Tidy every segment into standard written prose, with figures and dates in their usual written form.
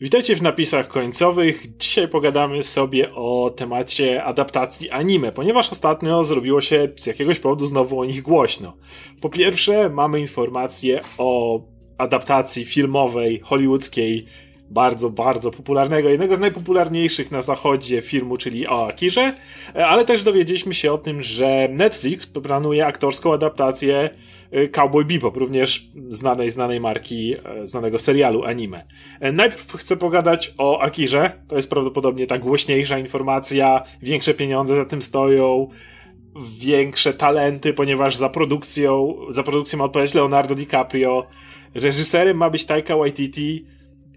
Witajcie w napisach końcowych. Dzisiaj pogadamy sobie o temacie adaptacji anime, ponieważ ostatnio zrobiło się z jakiegoś powodu znowu o nich głośno. Po pierwsze, mamy informacje o adaptacji filmowej, hollywoodzkiej, bardzo, bardzo popularnego, jednego z najpopularniejszych na zachodzie filmu, czyli o Akirze, ale też dowiedzieliśmy się o tym, że Netflix planuje aktorską adaptację Cowboy Bebop, również znanej marki, znanego serialu anime. Najpierw chcę pogadać o Akirze, to jest prawdopodobnie ta głośniejsza informacja, większe pieniądze za tym stoją, większe talenty, ponieważ za produkcją ma odpowiadać Leonardo DiCaprio, reżyserem ma być Taika Waititi.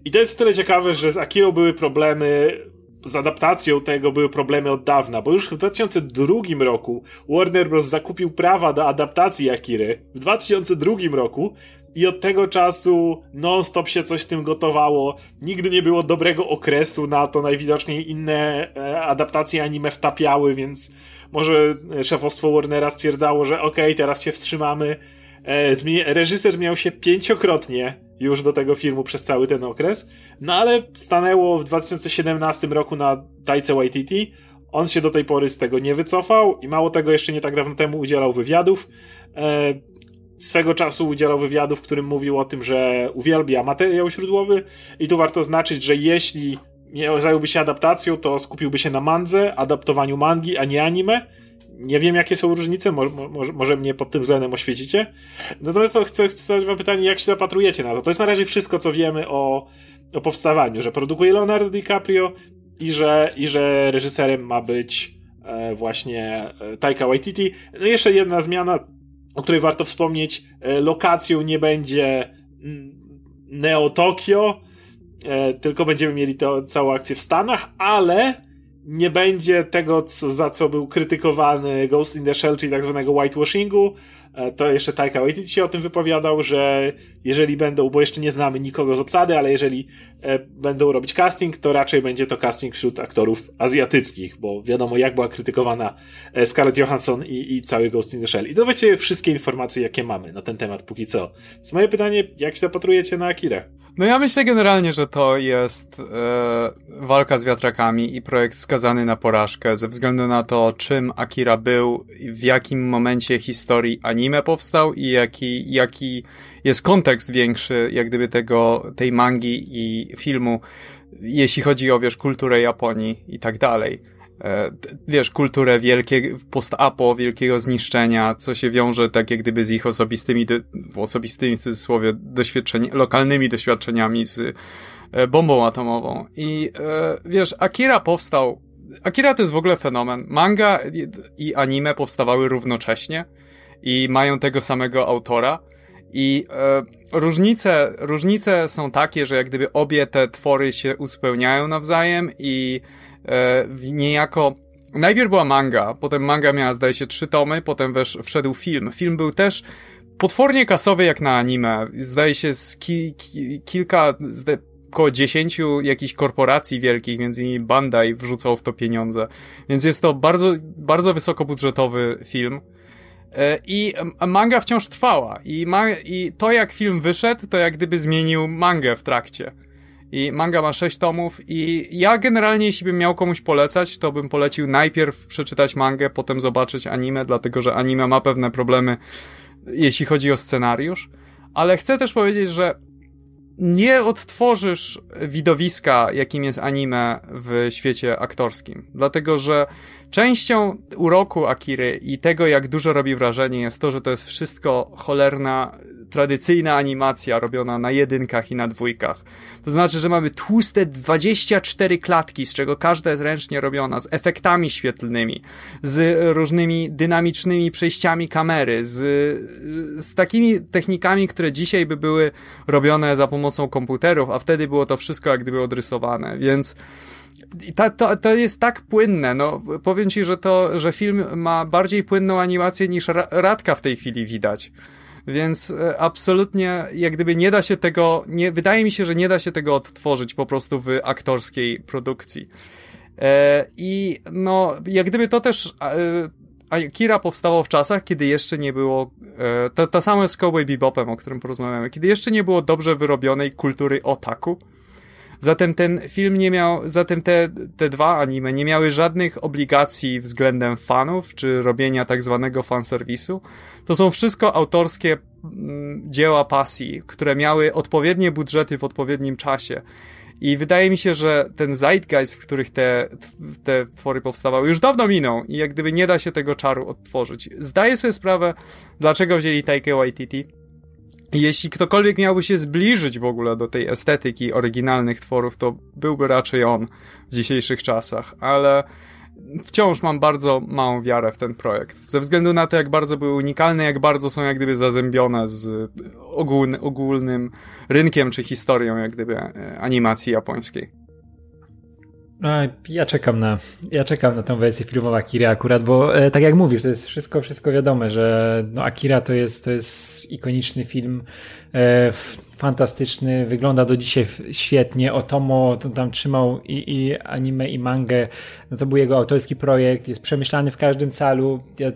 I to jest tyle ciekawe, że z Akirą były problemy, z adaptacją tego były problemy od dawna, bo już w 2002 roku Warner Bros. Zakupił prawa do adaptacji Akiry w 2002 roku i od tego czasu non-stop się coś z tym gotowało, nigdy nie było dobrego okresu na to, najwidoczniej inne adaptacje anime wtapiały, więc może szefostwo Warnera stwierdzało, że okej, teraz się wstrzymamy. Reżyser zmieniał się 5-krotnie już do tego filmu przez cały ten okres, no ale stanęło w 2017 roku na Taice Waititi, on się do tej pory z tego nie wycofał i mało tego, jeszcze nie tak dawno temu udzielał wywiadów, swego czasu udzielał wywiadu, w którym mówił o tym, że uwielbia materiał źródłowy i tu warto zaznaczyć, że jeśli zająłby się adaptacją, to skupiłby się na mandze, adaptowaniu mangi, a nie anime. Nie wiem, jakie są różnice, może mnie pod tym względem oświecicie. Natomiast to chcę zadać wam pytanie, jak się zapatrujecie na to. To jest na razie wszystko, co wiemy o powstawaniu, że produkuje Leonardo DiCaprio i że reżyserem ma być właśnie Taika Waititi. No i jeszcze jedna zmiana, o której warto wspomnieć. Lokacją nie będzie Neo Tokio, tylko będziemy mieli całą akcję w Stanach, ale nie będzie tego, za co był krytykowany Ghost in the Shell, czyli tak zwanego whitewashingu. To jeszcze Taika Waititi się o tym wypowiadał, że jeżeli będą, bo jeszcze nie znamy nikogo z obsady, ale jeżeli będą robić casting, to raczej będzie to casting wśród aktorów azjatyckich, bo wiadomo, jak była krytykowana Scarlett Johansson i cały Ghost in the Shell. I dowiecie wszystkie informacje, jakie mamy na ten temat póki co. Więc moje pytanie, jak się zapatrujecie na Akirę? No ja myślę generalnie, że to jest walka z wiatrakami i projekt skazany na porażkę ze względu na to, czym Akira był, w jakim momencie historii anime powstał i jaki jest kontekst większy, jak gdyby tej mangi i filmu, jeśli chodzi o, wiesz, kulturę Japonii i tak dalej. Wiesz, kulturę post-apo, wielkiego zniszczenia, co się wiąże tak jak gdyby z ich osobistymi w cudzysłowie lokalnymi doświadczeniami z bombą atomową. I wiesz, Akira to jest w ogóle fenomen. Manga i anime powstawały równocześnie i mają tego samego autora i różnice są takie, że jak gdyby obie te twory się uzupełniają nawzajem i niejako najpierw była manga, potem manga miała, zdaje się, 3 tomy, potem wszedł film. Film był też potwornie kasowy jak na anime, zdaje się z około 10 jakichś korporacji wielkich, między innymi Bandai, wrzucał w to pieniądze, więc jest to bardzo, bardzo wysokobudżetowy film. I manga wciąż trwała i to jak film wyszedł, to jak gdyby zmienił mangę w trakcie i manga ma 6 tomów i ja generalnie, jeśli bym miał komuś polecać, to bym polecił najpierw przeczytać mangę, potem zobaczyć anime, dlatego że anime ma pewne problemy, jeśli chodzi o scenariusz, ale chcę też powiedzieć, że nie odtworzysz widowiska, jakim jest anime w świecie aktorskim. Dlatego, że częścią uroku Akiry i tego, jak dużo robi wrażenie, jest to, że to jest wszystko cholerna, tradycyjna animacja robiona na 1-kach i na 2-kach. To znaczy, że mamy tłuste 24 klatki, z czego każda jest ręcznie robiona, z efektami świetlnymi, z różnymi dynamicznymi przejściami kamery, z takimi technikami, które dzisiaj by były robione za pomocą komputerów, a wtedy było to wszystko jak gdyby odrysowane, więc to jest tak płynne, no powiem ci, że film ma bardziej płynną animację niż Radka w tej chwili widać. Więc absolutnie, jak gdyby nie da się tego, wydaje mi się, że nie da się tego odtworzyć po prostu w aktorskiej produkcji. I no, jak gdyby to też Akira powstało w czasach, kiedy jeszcze nie było, to samo z Cowboy Bebopem, o którym porozmawiamy, kiedy jeszcze nie było dobrze wyrobionej kultury otaku. Zatem ten film nie miał, zatem te dwa anime nie miały żadnych obligacji względem fanów, czy robienia tak zwanego fanserwisu. To są wszystko autorskie dzieła pasji, które miały odpowiednie budżety w odpowiednim czasie. I wydaje mi się, że ten zeitgeist, w których te twory powstawały, już dawno minął i jak gdyby nie da się tego czaru odtworzyć. Zdaję sobie sprawę, dlaczego wzięli Taikę Waititi. Jeśli ktokolwiek miałby się zbliżyć w ogóle do tej estetyki oryginalnych tworów, to byłby raczej on w dzisiejszych czasach, ale wciąż mam bardzo małą wiarę w ten projekt. Ze względu na to, jak bardzo były unikalne, jak bardzo są jak gdyby zazębione z ogólnym rynkiem czy historią jak gdyby animacji japońskiej. Ja czekam na tę wersję filmową Akira akurat, bo tak jak mówisz, to jest wszystko wiadome, że no Akira to jest ikoniczny film, fantastyczny, wygląda do dzisiaj świetnie. Otomo to tam trzymał i anime, i mangę. No to był jego autorski projekt, jest przemyślany w każdym calu. Ja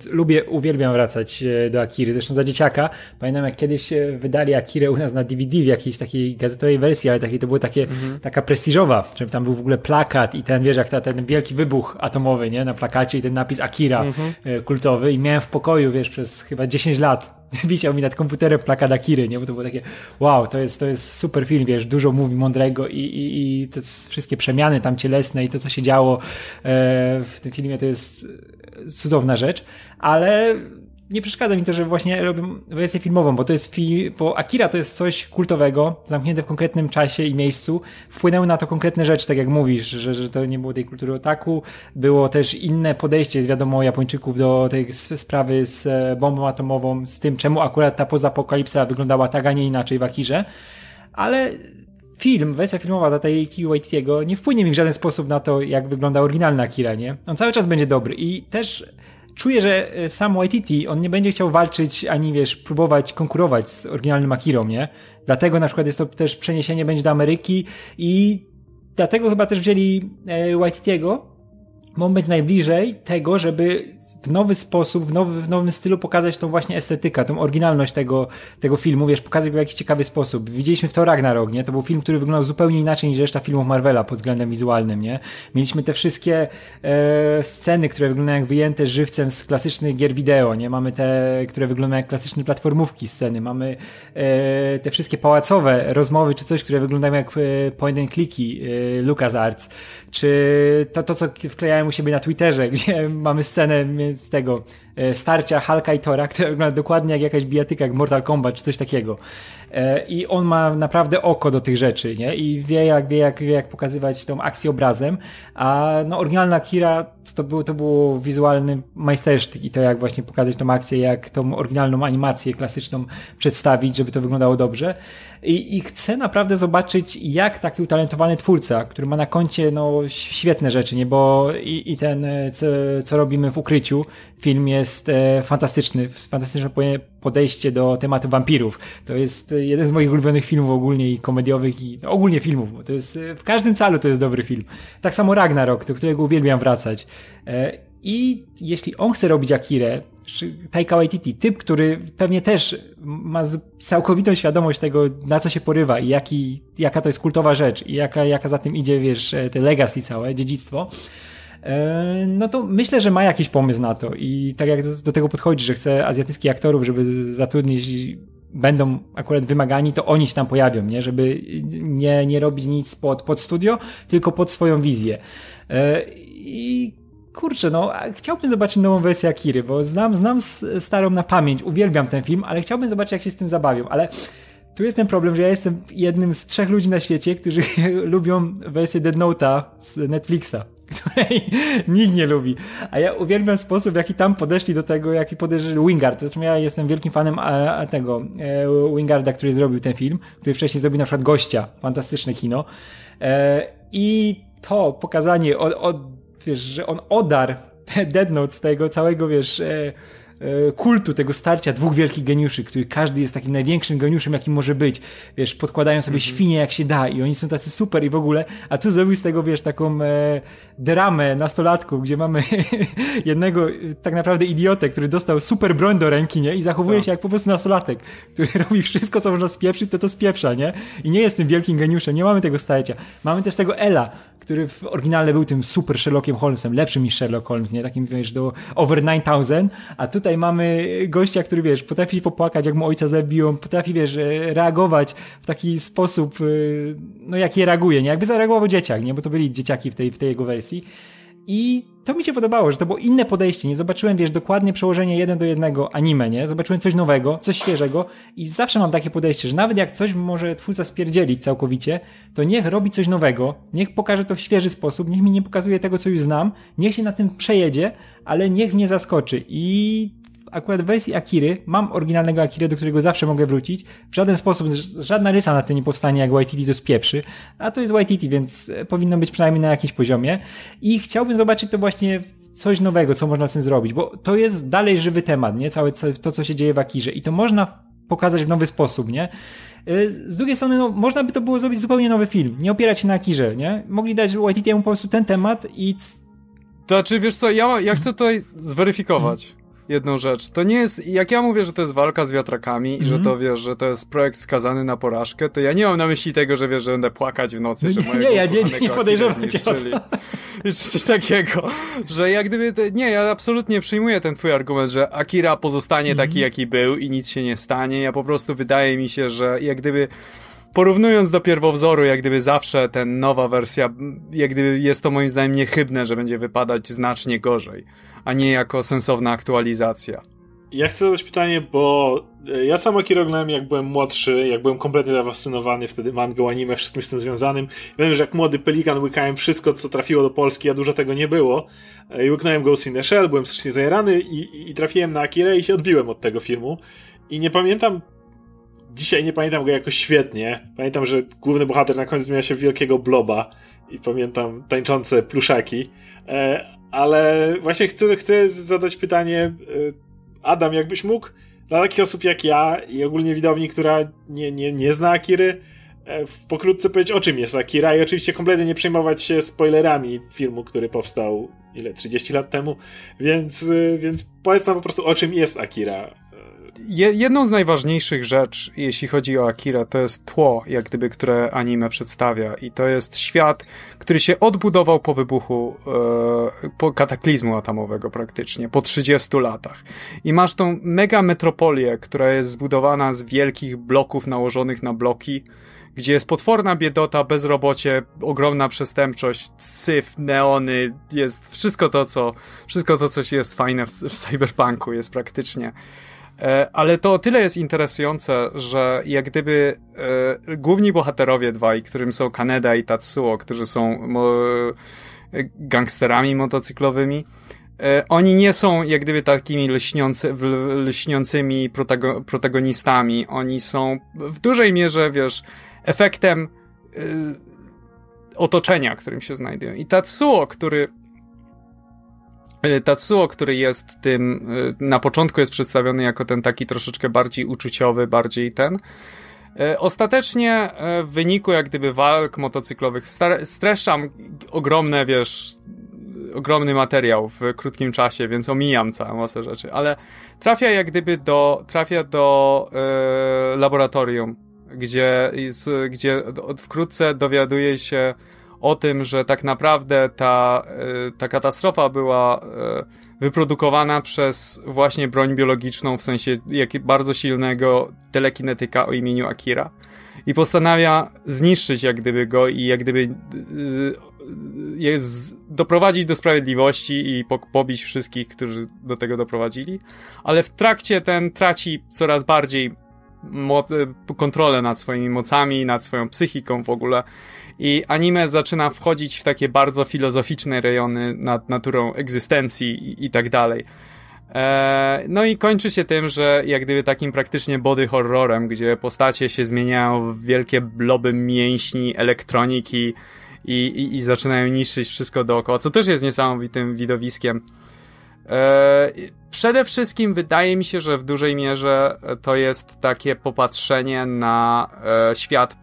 uwielbiam wracać do Akiry, zresztą za dzieciaka. Pamiętam, jak kiedyś wydali Akirę u nas na DVD w jakiejś takiej gazetowej wersji, ale takiej, to była taka prestiżowa, że tam był w ogóle plakat i ten, wiesz, jak ten wielki wybuch atomowy, nie, na plakacie i ten napis Akira kultowy, i miałem w pokoju, wiesz, przez chyba 10 lat wisiał mi nad komputerem plakat Akiry, nie? Bo to było takie, wow, to jest super film, wiesz, dużo mówi mądrego i te wszystkie przemiany tam cielesne i to, co się działo w tym filmie, to jest cudowna rzecz, ale nie przeszkadza mi to, że właśnie robię wersję filmową, bo to jest bo Akira to jest coś kultowego, zamknięte w konkretnym czasie i miejscu. Wpłynęły na to konkretne rzeczy, tak jak mówisz, że to nie było tej kultury otaku. Było też inne podejście, wiadomo, Japończyków do tej sprawy z bombą atomową, z tym, czemu akurat ta pozapokalipsa wyglądała tak, a nie inaczej w Akirze. Ale wersja filmowa dla Taiki Waititiego nie wpłynie mi w żaden sposób na to, jak wygląda oryginalna Akira, nie? On cały czas będzie dobry i też czuję, że sam Waititi, on nie będzie chciał walczyć, ani wiesz, próbować konkurować z oryginalnym Akirą, nie? Dlatego na przykład jest to też przeniesienie będzie do Ameryki i dlatego chyba też wzięli Waititiego, bo on będzie najbliżej tego, żeby w nowy sposób, w nowym stylu pokazać tą właśnie estetykę, tą oryginalność tego filmu, wiesz, pokazać go w jakiś ciekawy sposób. Widzieliśmy w Thor Ragnarok, nie? To był film, który wyglądał zupełnie inaczej niż reszta filmów Marvela pod względem wizualnym, nie? Mieliśmy te wszystkie sceny, które wyglądają jak wyjęte żywcem z klasycznych gier wideo, nie? Mamy te, które wyglądają jak klasyczne platformówki sceny, mamy te wszystkie pałacowe rozmowy czy coś, które wyglądają jak point and clicky LucasArts, czy to, co wklejają u siebie na Twitterze, gdzie mamy scenę z tego starcia Hulka i Thora, która wygląda dokładnie jak jakaś bijatyka, jak Mortal Kombat czy coś takiego. I on ma naprawdę oko do tych rzeczy, nie? I wie jak pokazywać tą akcję obrazem, a no oryginalna Akira to było wizualny majstersztyk i to jak właśnie pokazać tą akcję, jak tą oryginalną animację klasyczną przedstawić, żeby to wyglądało dobrze. I chcę naprawdę zobaczyć, jak taki utalentowany twórca, który ma na koncie no świetne rzeczy, nie? Bo i ten, co robimy w ukryciu, film jest fantastyczny, fantastyczne podejście do tematu wampirów. To jest jeden z moich ulubionych filmów ogólnie i komediowych i no, ogólnie filmów, bo to jest w każdym calu to jest dobry film. Tak samo Ragnarok, do którego uwielbiam wracać. I jeśli on chce robić Akirę, Taika Waititi, typ, który pewnie też ma całkowitą świadomość tego, na co się porywa i jaka to jest kultowa rzecz i jaka za tym idzie, wiesz, te legacy całe, dziedzictwo, no to myślę, że ma jakiś pomysł na to i tak jak do tego podchodzi, że chce azjatyckich aktorów, żeby zatrudnić, będą akurat wymagani, to oni się tam pojawią, nie? Żeby nie robić nic pod studio, tylko pod swoją wizję. I kurczę, no chciałbym zobaczyć nową wersję Akiry, bo znam starą na pamięć, uwielbiam ten film, ale chciałbym zobaczyć, jak się z tym zabawią, ale tu jest ten problem, że ja jestem jednym z 3 ludzi na świecie, którzy lubią wersję Death Note'a z Netflixa, której nikt nie lubi. A ja uwielbiam sposób, jaki tam podeszli do tego, jaki podeszli Wingard. Zresztą ja jestem wielkim fanem tego Wingarda, który zrobił ten film, który wcześniej zrobił na przykład Gościa. Fantastyczne kino. I to pokazanie, wiesz, że on odarł Death Note z tego całego, wiesz, kultu, tego starcia dwóch wielkich geniuszy, który każdy jest takim największym geniuszem, jakim może być. Wiesz, podkładają sobie świnie jak się da i oni są tacy super i w ogóle, a tu zrobił z tego, wiesz, taką dramę nastolatków, gdzie mamy jednego tak naprawdę idiotę, który dostał super broń do ręki, nie? I zachowuje się jak po prostu nastolatek, który robi wszystko, co można spieprzyć, to spieprza, nie? I nie jest tym wielkim geniuszem, nie mamy tego starcia. Mamy też tego Ela, który w oryginale był tym super Sherlockiem Holmesem, lepszym niż Sherlock Holmes, nie? Takim, wiesz, do over 9000, a tutaj mamy gościa, który, wiesz, potrafi popłakać, jak mu ojca zabiją, potrafi, wiesz, reagować w taki sposób, no jak je reaguje, nie? Jakby zareagował dzieciak, nie? Bo to byli dzieciaki w tej jego wersji. I to mi się podobało, że to było inne podejście, nie zobaczyłem, wiesz, dokładnie przełożenie 1:1 anime, nie? Zobaczyłem coś nowego, coś świeżego i zawsze mam takie podejście, że nawet jak coś może twórca spierdzielić całkowicie, to niech robi coś nowego, niech pokaże to w świeży sposób, niech mi nie pokazuje tego, co już znam, niech się na tym przejedzie, ale niech mnie zaskoczy. I akurat w wersji Akiry, mam oryginalnego Akirę, do którego zawsze mogę wrócić, w żaden sposób, żadna rysa na tym nie powstanie, jak Waititi to spieprzy, a to jest Waititi, więc powinno być przynajmniej na jakimś poziomie i chciałbym zobaczyć to właśnie coś nowego, co można z tym zrobić, bo to jest dalej żywy temat, nie? Całe to, co się dzieje w Akirze i to można pokazać w nowy sposób, nie? Z drugiej strony, no, można by to było zrobić zupełnie nowy film, nie opierać się na Akirze, nie? Mogli dać Waititiemu po prostu ten temat i... To znaczy, wiesz co, ja chcę to zweryfikować. Jedną rzecz. To nie jest, jak ja mówię, że to jest walka z wiatrakami i że to, wiesz, że to jest projekt skazany na porażkę, to ja nie mam na myśli tego, że, wiesz, że będę płakać w nocy, że mojego nie podejrzewam cię o to. I coś takiego, że jak gdyby, ja absolutnie przyjmuję ten twój argument, że Akira pozostanie taki, jaki był i nic się nie stanie. Ja po prostu wydaje mi się, że jak gdyby porównując do pierwowzoru, jak gdyby zawsze ten nowa wersja, jak gdyby jest to moim zdaniem niechybne, że będzie wypadać znacznie gorzej, a nie jako sensowna aktualizacja. Ja chcę zadać pytanie, bo ja sam Akirę oglądałem, jak byłem młodszy, jak byłem kompletnie zafascynowany wtedy mangą, anime, wszystkim z tym związanym. Wiem, że jak młody pelikan łykałem wszystko, co trafiło do Polski, a dużo tego nie było. I łyknąłem Ghost in the Shell, byłem strasznie zajarany i trafiłem na Akirę i się odbiłem od tego filmu. I nie pamiętam... Dzisiaj nie pamiętam go jakoś świetnie. Pamiętam, że główny bohater na końcu zmienia się w wielkiego bloba i pamiętam tańczące pluszaki. Ale właśnie chcę zadać pytanie, Adam, jakbyś mógł dla takich osób jak ja i ogólnie widowni, która nie zna Akiry, pokrótce powiedzieć, o czym jest Akira i oczywiście kompletnie nie przejmować się spoilerami filmu, który powstał 30 lat temu, więc powiedz nam po prostu, o czym jest Akira. Jedną z najważniejszych rzeczy, jeśli chodzi o Akirę, to jest tło, jak gdyby, które anime przedstawia i to jest świat, który się odbudował po wybuchu po kataklizmu atomowego praktycznie, po 30 latach. I masz tą mega metropolię, która jest zbudowana z wielkich bloków nałożonych na bloki, gdzie jest potworna biedota, bezrobocie, ogromna przestępczość, syf, neony, jest wszystko to, co jest fajne w cyberpunku, jest praktycznie. Ale to o tyle jest interesujące, że jak gdyby główni bohaterowie dwaj, którym są Kaneda i Tatsuo, którzy są gangsterami motocyklowymi, oni nie są jak gdyby takimi lśniącymi protagonistami. Oni są w dużej mierze, wiesz, efektem otoczenia, którym się znajdują. I Tatsuo, który jest tym, na początku jest przedstawiony jako ten taki troszeczkę bardziej uczuciowy, bardziej ten. Ostatecznie w wyniku jak gdyby walk motocyklowych streszczam ogromne, wiesz, ogromny materiał w krótkim czasie, więc omijam całą masę rzeczy, ale trafia jak gdyby do laboratorium, gdzie wkrótce dowiaduje się o tym, że tak naprawdę ta katastrofa była wyprodukowana przez właśnie broń biologiczną, w sensie bardzo silnego telekinetyka o imieniu Akira i postanawia zniszczyć jak gdyby go i jak gdyby doprowadzić do sprawiedliwości i pobić wszystkich, którzy do tego doprowadzili, ale w trakcie ten traci coraz bardziej kontrolę nad swoimi mocami, nad swoją psychiką w ogóle i anime zaczyna wchodzić w takie bardzo filozoficzne rejony nad naturą egzystencji i tak dalej. No i kończy się tym, że jak gdyby takim praktycznie body horrorem, gdzie postacie się zmieniają w wielkie bloby mięśni, elektroniki i zaczynają niszczyć wszystko dookoła, co też jest niesamowitym widowiskiem. Przede wszystkim wydaje mi się, że w dużej mierze to jest takie popatrzenie na świat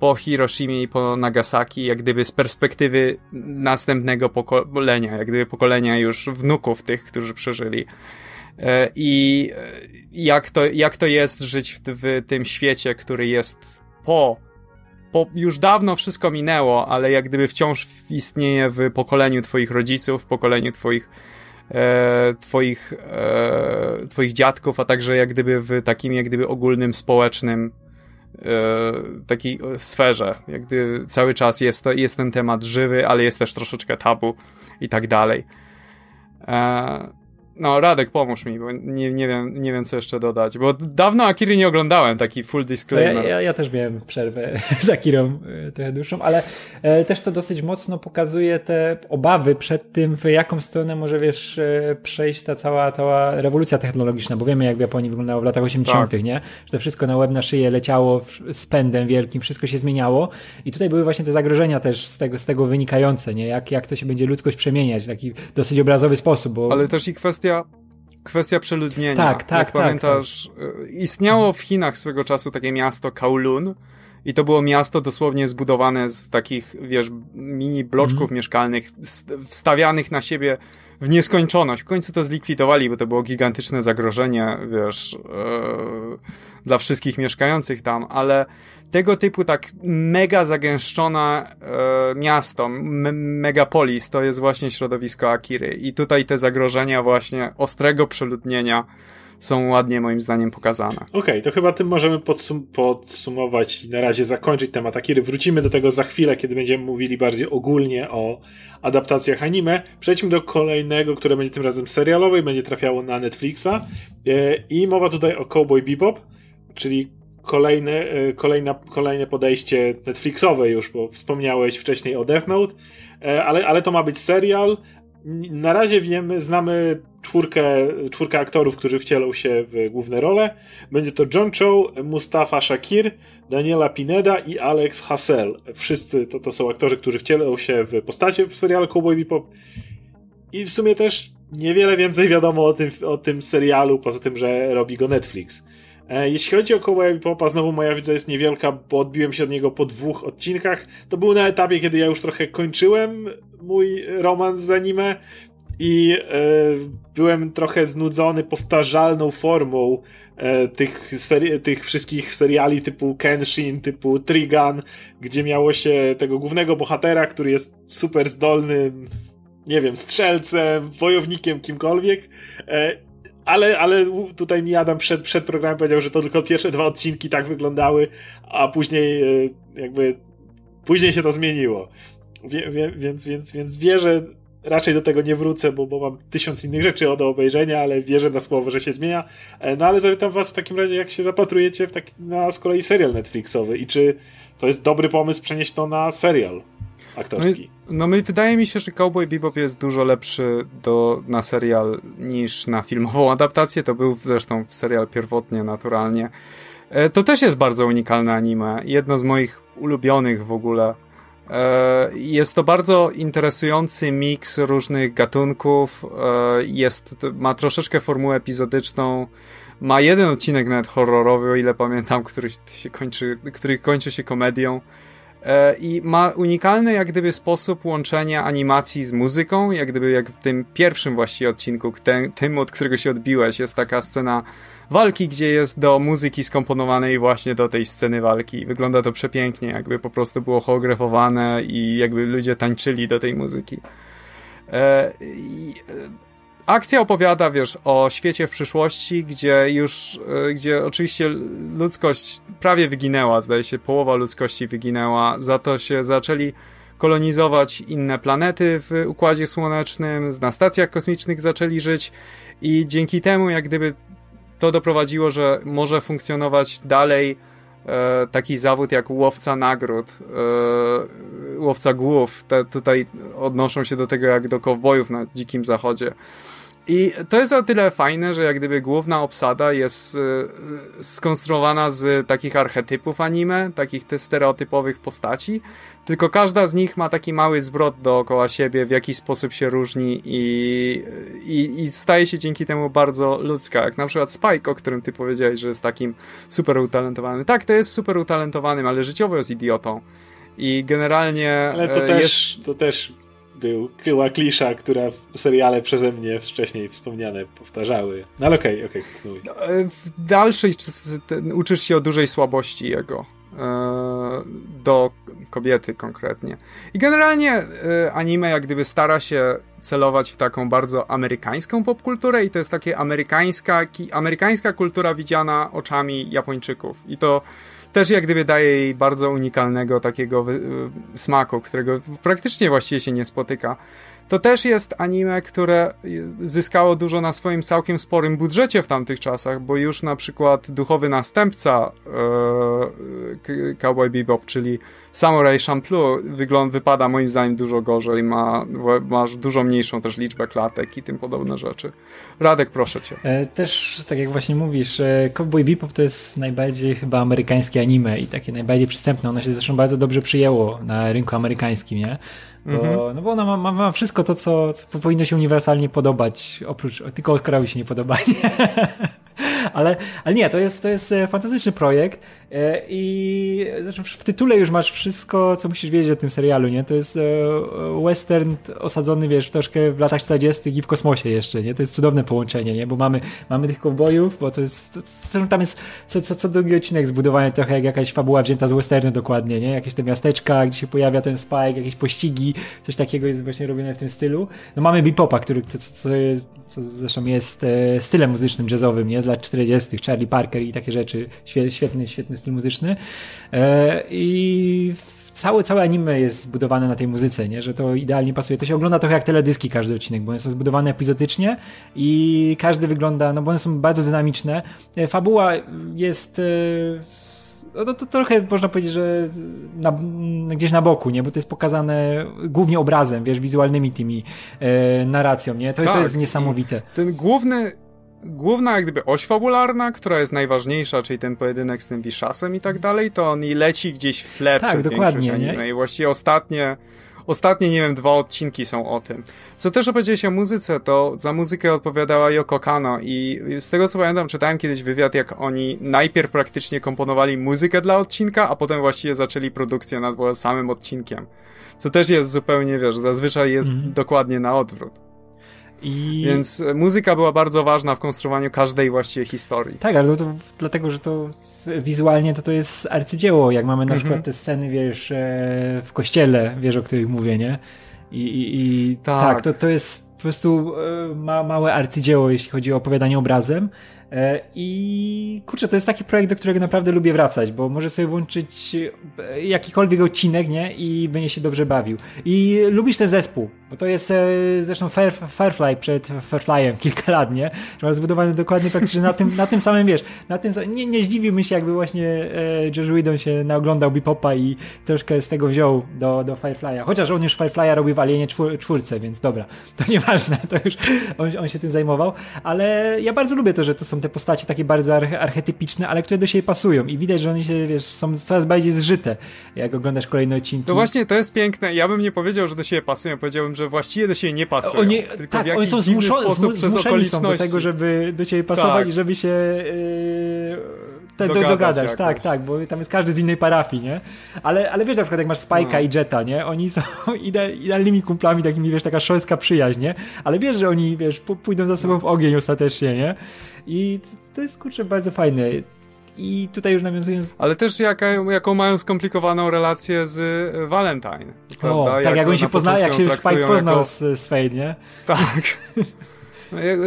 po Hiroshimie i po Nagasaki, jak gdyby z perspektywy następnego pokolenia, jak gdyby pokolenia już wnuków tych, którzy przeżyli. I jak to jest żyć w tym świecie, który jest już dawno wszystko minęło, ale jak gdyby wciąż istnieje w pokoleniu twoich rodziców, w pokoleniu twoich dziadków, a także jak gdyby w takim jak gdyby ogólnym społecznym takiej sferze. Jak gdyby cały czas jest ten temat żywy, ale jest też troszeczkę tabu i tak dalej. No, Radek, pomóż mi, bo nie wiem co jeszcze dodać, bo dawno Akiry nie oglądałem, taki full disclaimer. Ja też miałem przerwę z Akirą trochę dłuższą, ale też to dosyć mocno pokazuje te obawy przed tym, w jaką stronę może, wiesz, przejść ta cała rewolucja technologiczna, bo wiemy, jak w Japonii wyglądało w latach 80, tak. Nie? Że to wszystko na łeb, na szyję leciało z pędem wielkim, wszystko się zmieniało i tutaj były właśnie te zagrożenia też z tego wynikające, nie? Jak to się będzie ludzkość przemieniać w taki dosyć obrazowy sposób, bo... Ale też i kwestia przeludnienia. Tak. Jak pamiętasz, istniało w Chinach swego czasu takie miasto Kowloon i to było miasto dosłownie zbudowane z takich, wiesz, mini bloczków mieszkalnych, wstawianych na siebie w nieskończoność. W końcu to zlikwidowali, bo to było gigantyczne zagrożenie, wiesz, dla wszystkich mieszkających tam, ale tego typu tak mega zagęszczone miasto, megapolis, to jest właśnie środowisko Akiry i tutaj te zagrożenia właśnie ostrego przeludnienia są ładnie moim zdaniem pokazane. Okej, to chyba tym możemy podsumować i na razie zakończyć temat Akiry. Wrócimy do tego za chwilę, kiedy będziemy mówili bardziej ogólnie o adaptacjach anime. Przejdźmy do kolejnego, które będzie tym razem serialowe i będzie trafiało na Netflixa. I mowa tutaj o Cowboy Bebop, czyli kolejne podejście Netflixowe już, bo wspomniałeś wcześniej o Death Note, ale to ma być serial. Na razie znamy czwórkę aktorów, którzy wcielą się w główne role. Będzie to John Cho, Mustafa Shakir, Daniela Pineda i Alex Hassel. Wszyscy to są aktorzy, którzy wcielą się w postacie w serialu Cowboy Bebop. I w sumie też niewiele więcej wiadomo o tym serialu, poza tym, że robi go Netflix. Jeśli chodzi o Cowboy Bebopa, znowu moja wiedza jest niewielka, bo odbiłem się od niego po 2 odcinkach. To było na etapie, kiedy ja już trochę kończyłem mój romans z anime i byłem trochę znudzony powtarzalną formą tych wszystkich seriali typu Kenshin, typu Trigun, gdzie miało się tego głównego bohatera, który jest super zdolnym, nie wiem, strzelcem, wojownikiem, kimkolwiek. Ale tutaj mi Adam przed programem powiedział, że to tylko pierwsze 2 odcinki tak wyglądały, a później później się to zmieniło. Więc wierzę, raczej do tego nie wrócę, bo mam 1000 innych rzeczy do obejrzenia, ale wierzę na słowo, że się zmienia. No ale zapytam was w takim razie, jak się zapatrujecie na z kolei serial Netflixowy i czy to jest dobry pomysł przenieść to na serial aktorski. No, wydaje mi się, że Cowboy Bebop jest dużo lepszy na serial niż na filmową adaptację. To był zresztą serial pierwotnie, naturalnie. To też jest bardzo unikalne anime. Jedno z moich ulubionych w ogóle. Jest to bardzo interesujący miks różnych gatunków. Ma troszeczkę formułę epizodyczną. Ma jeden odcinek nawet horrorowy, o ile pamiętam, który kończy się komedią. I ma unikalny jak gdyby sposób łączenia animacji z muzyką, jak w tym pierwszym właściwie odcinku, tym od którego się odbiłeś, jest taka scena walki, gdzie jest do muzyki skomponowanej właśnie do tej sceny walki. Wygląda to przepięknie, jakby po prostu było choreografowane i jakby ludzie tańczyli do tej muzyki. Akcja opowiada, wiesz, o świecie w przyszłości, gdzie oczywiście ludzkość prawie wyginęła, zdaje się, połowa ludzkości wyginęła, za to się zaczęli kolonizować inne planety w Układzie Słonecznym, na stacjach kosmicznych zaczęli żyć i dzięki temu jak gdyby to doprowadziło, że może funkcjonować dalej taki zawód jak łowca nagród, łowca głów. Tutaj odnoszą się do tego jak do kowbojów na Dzikim Zachodzie. I to jest o tyle fajne, że jak gdyby główna obsada jest skonstruowana z takich archetypów anime, takich te stereotypowych postaci, tylko każda z nich ma taki mały zwrot dookoła siebie, w jaki sposób się różni i staje się dzięki temu bardzo ludzka. Jak na przykład Spike, o którym ty powiedziałeś, że jest takim super utalentowanym. Tak, to jest super utalentowanym, ale życiowo jest idiotą. I generalnie... Ale to też... Jest... To też... była klisza, która w seriale przeze mnie wcześniej wspomniane powtarzały. No ale okej, kontynuuj. W dalszej uczysz się o dużej słabości jego. Do kobiety konkretnie. I generalnie anime jak gdyby stara się celować w taką bardzo amerykańską popkulturę i to jest takie amerykańska kultura widziana oczami Japończyków. I to też jak gdyby daje jej bardzo unikalnego takiego smaku, którego praktycznie właściwie się nie spotyka. To też jest anime, które zyskało dużo na swoim całkiem sporym budżecie w tamtych czasach, bo już na przykład duchowy następca Cowboy Bebop, czyli Samurai Champloo, wypada moim zdaniem dużo gorzej, masz dużo mniejszą też liczbę klatek i tym podobne rzeczy. Radek, proszę cię. Też, tak jak właśnie mówisz, Cowboy Bebop to jest najbardziej chyba amerykańskie anime i takie najbardziej przystępne. Ono się zresztą bardzo dobrze przyjęło na rynku amerykańskim, nie? No bo ona ma wszystko to, co powinno się uniwersalnie podobać, oprócz tylko Oscarowi się nie podoba. Ale nie, to jest fantastyczny projekt i w tytule już masz wszystko, co musisz wiedzieć o tym serialu, nie? To jest western osadzony, wiesz, troszkę w latach 40 i w kosmosie jeszcze, nie? To jest cudowne połączenie, nie? Bo mamy tych kowbojów, bo tam jest co drugi odcinek zbudowany trochę jak jakaś fabuła wzięta z westernu dokładnie, nie? Jakieś te miasteczka, gdzie się pojawia ten Spike, jakieś pościgi, coś takiego jest właśnie robione w tym stylu. No mamy Bebopa, który co zresztą jest stylem muzycznym jazzowym, nie? Z lat 40, Charlie Parker i takie rzeczy. Świetny styl muzyczny. I całe anime jest zbudowane na tej muzyce, nie? Że to idealnie pasuje. To się ogląda trochę jak teledyski każdy odcinek, bo one są zbudowane epizodycznie i każdy wygląda, no bo one są bardzo dynamiczne. Fabuła jest... To trochę można powiedzieć, że gdzieś na boku, nie? Bo to jest pokazane głównie obrazem, wiesz, wizualnymi tymi narracją, nie? To jest niesamowite. Ten główna jak gdyby oś fabularna, która jest najważniejsza, czyli ten pojedynek z tym Vicious i tak dalej, to on i leci gdzieś w tle tak, przez większość anime. I właściwie ostatnie, nie wiem, 2 odcinki są o tym. Co też opowiedziałeś o muzyce, to za muzykę odpowiadała Yoko Kanno i z tego co pamiętam, czytałem kiedyś wywiad, jak oni najpierw praktycznie komponowali muzykę dla odcinka, a potem właściwie zaczęli produkcję nad samym odcinkiem. Co też jest zupełnie, wiesz, zazwyczaj jest dokładnie na odwrót. Więc muzyka była bardzo ważna w konstruowaniu każdej właściwie historii. Tak, ale to dlatego, że to wizualnie to jest arcydzieło, jak mamy na przykład te sceny, wiesz, w kościele, wiesz, o których mówię, nie? I tak, to jest po prostu małe arcydzieło, jeśli chodzi o opowiadanie obrazem. I kurczę, to jest taki projekt, do którego naprawdę lubię wracać, bo może sobie włączyć jakikolwiek odcinek, nie? I będzie się dobrze bawił. I lubisz ten zespół, bo to jest zresztą Firefly przed Fireflyem kilka lat, nie? Że ma zbudowany dokładnie praktycznie na tym samym, wiesz, nie zdziwiłbym się, jakby właśnie Josh Whedon się naoglądał Bepopa i troszkę z tego wziął do Firefly'a. Chociaż on już Firefly'a robił w Alienie 4, więc dobra, to nieważne, to już on się tym zajmował, ale ja bardzo lubię to, że to są te postacie takie bardzo archetypiczne, ale które do siebie pasują i widać, że one się, wiesz, są coraz bardziej zżyte, jak oglądasz kolejne odcinki. To właśnie, to jest piękne. Ja bym nie powiedział, że do siebie pasują. Powiedziałbym, że właściwie do siebie nie pasują. Oni są zmuszeni są do tego, żeby do siebie pasować i żeby się dogadać. Tak, bo tam jest każdy z innej parafii, nie? Ale wiesz, na przykład jak masz Spike'a i Jetta, nie? Oni są idealnymi kumplami, takimi, wiesz, taka szorska przyjaźń, nie? Ale wiesz, że oni, wiesz, pójdą za sobą w ogień ostatecznie, nie? I to jest, kurczę, bardzo fajne. I tutaj już nawiązując... Ale też jaką mają skomplikowaną relację z Valentine. O, tak, jak on się poznał, jak się Spike poznał z Faye, nie? Tak.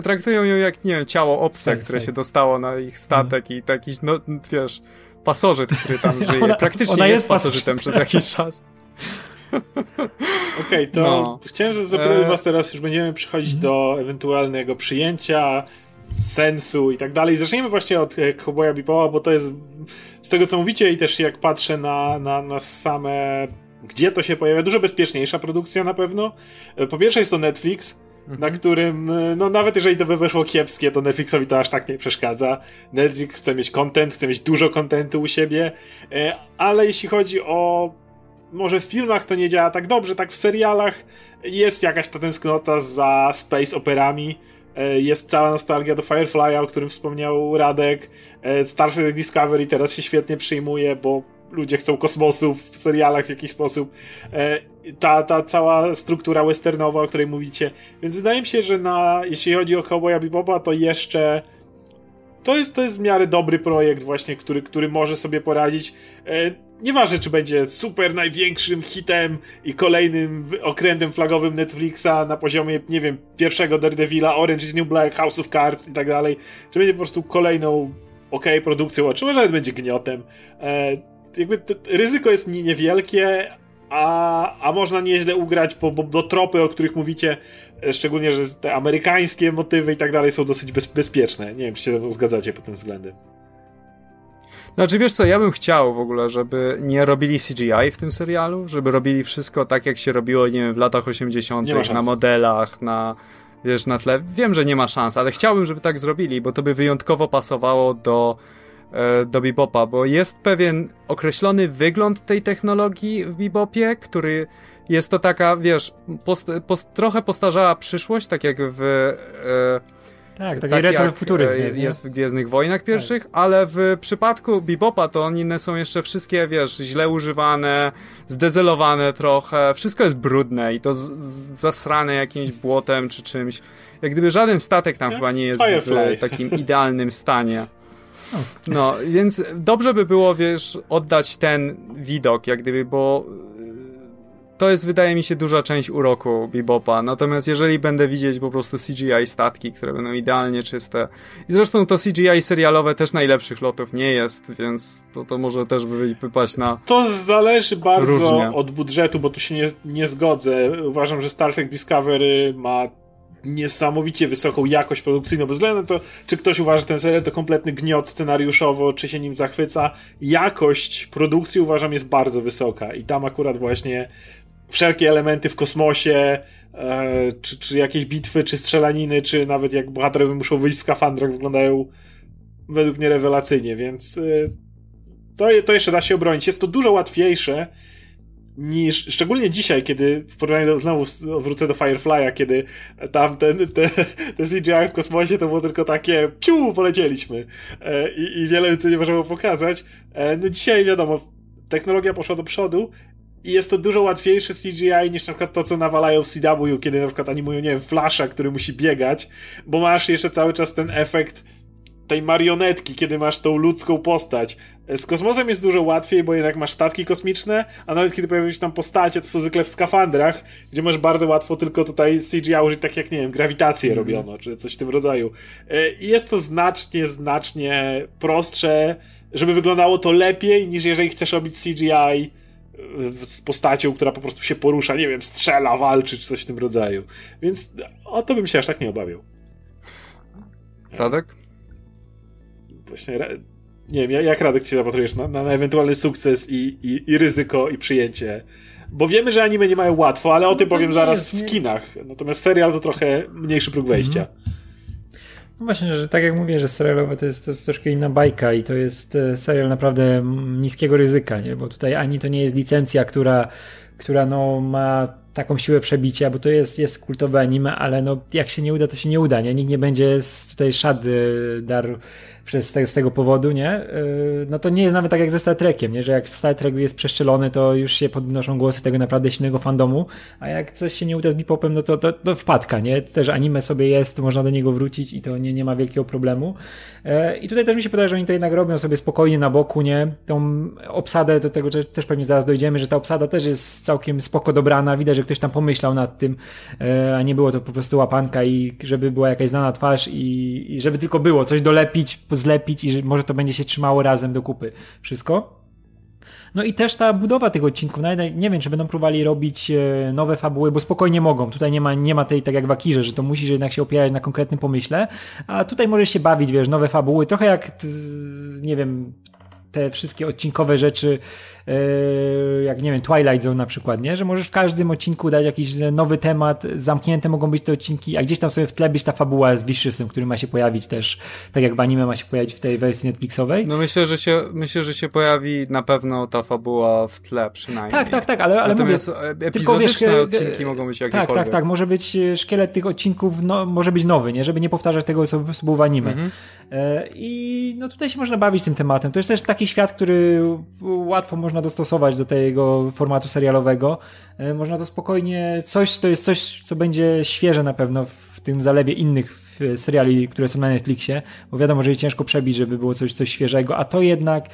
Traktują ją jak, nie wiem, ciało obce, które się dostało na ich statek i taki, no wiesz, pasożyt, który tam żyje. Praktycznie ona jest pasożytem przez jakiś czas. Okej, to chciałem zapytać was teraz, już będziemy przychodzić do ewentualnego przyjęcia, sensu i tak dalej. Zaczniemy właśnie od Cowboya Bebopa, bo to jest z tego co mówicie i też jak patrzę na same, gdzie to się pojawia, dużo bezpieczniejsza produkcja na pewno. Po pierwsze jest to Netflix, na którym, no nawet jeżeli to by wyszło kiepskie, to Netflixowi to aż tak nie przeszkadza. Netflix chce mieć content, chce mieć dużo contentu u siebie, ale jeśli chodzi o... Może w filmach to nie działa tak dobrze, tak w serialach jest jakaś ta tęsknota za space operami, jest cała nostalgia do Firefly'a, o którym wspomniał Radek, Star Trek Discovery teraz się świetnie przyjmuje, bo ludzie chcą kosmosu w serialach w jakiś sposób. Ta cała struktura westernowa, o której mówicie. Więc wydaje mi się, że jeśli chodzi o Cowboya Bebopa, to jeszcze to jest w miarę dobry projekt właśnie, który może sobie poradzić. Nieważne, czy będzie super największym hitem i kolejnym okrętem flagowym Netflixa na poziomie, nie wiem, pierwszego Daredevila, Orange is the New Black, House of Cards i tak dalej. Czy będzie po prostu kolejną produkcją, czy może nawet będzie gniotem. Jakby ryzyko jest niewielkie, a można nieźle ugrać, bo tropy, o których mówicie, szczególnie, że te amerykańskie motywy i tak dalej są dosyć bezpieczne. Nie wiem, czy się ze mną zgadzacie pod tym względem. Znaczy, wiesz co, ja bym chciał w ogóle, żeby nie robili CGI w tym serialu, żeby robili wszystko tak, jak się robiło, nie wiem, w latach 80. na modelach, na tle. Wiem, że nie ma szans, ale chciałbym, żeby tak zrobili, bo to by wyjątkowo pasowało do Bebopa, bo jest pewien określony wygląd tej technologii w Bebopie, który jest to taka, wiesz, trochę postarzała przyszłość, tak jak taki retrofuturyzm jest w Gwiezdnych Wojnach pierwszych, tak. Ale w przypadku Bebopa to inne są jeszcze wszystkie, wiesz, źle używane, zdezelowane trochę, wszystko jest brudne i to zasrane jakimś błotem czy czymś. Jak gdyby żaden statek tam chyba nie jest w takim idealnym stanie. No, więc dobrze by było, wiesz, oddać ten widok, jak gdyby, bo to jest, wydaje mi się, duża część uroku Bebopa. Natomiast jeżeli będę widzieć po prostu CGI statki, które będą idealnie czyste, i zresztą to CGI serialowe też najlepszych lotów nie jest, więc to może też by wypaść na... To zależy bardzo różnie od budżetu, bo tu się nie zgodzę. Uważam, że Star Trek Discovery ma niesamowicie wysoką jakość produkcyjną, bez względu na to, czy ktoś uważa, że ten serial to kompletny gniot scenariuszowo, czy się nim zachwyca. Jakość produkcji, uważam, jest bardzo wysoka i tam akurat właśnie wszelkie elementy w kosmosie, czy jakieś bitwy, czy strzelaniny, czy nawet jak bohaterowie muszą wyjść w skafandrach, wyglądają według mnie rewelacyjnie, więc to jeszcze da się obronić. Jest to dużo łatwiejsze niż, szczególnie dzisiaj, kiedy w porównaniu znowu wrócę do Firefly'a, kiedy tam te CGI w kosmosie to było tylko takie piu, polecieliśmy i wiele więcej nie można było pokazać. No dzisiaj wiadomo, technologia poszła do przodu i jest to dużo łatwiejsze CGI niż na przykład to, co nawalają w CW, kiedy na przykład animują, nie wiem, Flasha, który musi biegać, bo masz jeszcze cały czas ten efekt tej marionetki, kiedy masz tą ludzką postać. Z kosmosem jest dużo łatwiej, bo jednak masz statki kosmiczne, a nawet kiedy pojawiają się tam postacie, to są zwykle w skafandrach, gdzie masz bardzo łatwo tylko tutaj CGI użyć, tak jak, nie wiem, grawitację robiono, czy coś w tym rodzaju. I jest to znacznie prostsze, żeby wyglądało to lepiej, niż jeżeli chcesz robić CGI z postacią, która po prostu się porusza, nie wiem, strzela, walczy, czy coś w tym rodzaju. Więc o to bym się aż tak nie obawiał. Radek? Właśnie, nie wiem, jak Radek się zapatrujesz na ewentualny sukces i ryzyko i przyjęcie, bo wiemy, że anime nie mają łatwo, ale o tym powiem zaraz w kinach, natomiast serial to trochę mniejszy próg wejścia. No właśnie, że tak jak mówię, że serialowe to jest troszkę inna bajka i to jest serial naprawdę niskiego ryzyka, nie? Bo tutaj ani to nie jest licencja, która no ma taką siłę przebicia, bo to jest kultowe anime, ale no jak się nie uda, to się nie uda, nie? Nikt nie będzie tutaj szady darł z tego powodu, nie? No to nie jest nawet tak jak ze Star Trekiem, nie? Że jak Star Trek jest przeszczelony, to już się podnoszą głosy tego naprawdę silnego fandomu, a jak coś się nie uda z Bebopem, no to wpadka, nie? Też anime sobie jest, można do niego wrócić i to nie ma wielkiego problemu. I tutaj też mi się podoba, że oni to jednak robią sobie spokojnie na boku, nie? Tą obsadę, do tego też pewnie zaraz dojdziemy, że ta obsada też jest całkiem spoko dobrana, widać, że ktoś tam pomyślał nad tym, a nie było to po prostu łapanka i żeby była jakaś znana twarz i żeby tylko było coś zlepić i może to będzie się trzymało razem do kupy wszystko. No i też ta budowa tych odcinków, nawet nie wiem, czy będą próbowali robić nowe fabuły, bo spokojnie mogą. Tutaj nie ma tej, tak jak w Akirze, że to musisz jednak się opierać na konkretnym pomyśle, a tutaj możesz się bawić, wiesz, nowe fabuły, trochę jak, nie wiem, te wszystkie odcinkowe rzeczy jak nie wiem, Twilight Zone na przykład, nie? Że możesz w każdym odcinku dać jakiś nowy temat, zamknięte mogą być te odcinki, a gdzieś tam sobie w tle być ta fabuła z Viciousem, który ma się pojawić też, tak jak w anime ma się pojawić w tej wersji Netflixowej. No myślę, że się pojawi na pewno ta fabuła w tle przynajmniej. Tak, ale mówię, tylko wiesz, odcinki mogą być jakiekolwiek. Tak, może być szkielet tych odcinków, no, może być nowy, nie? Żeby nie powtarzać tego, co było w anime. Mhm. I no tutaj się można bawić tym tematem. To jest też taki świat, który łatwo można dostosować do tego formatu serialowego. Można to spokojnie, to jest coś, co będzie świeże na pewno w tym zalewie innych seriali, które są na Netflixie, bo wiadomo, że je ciężko przebić, żeby było coś świeżego, a to jednak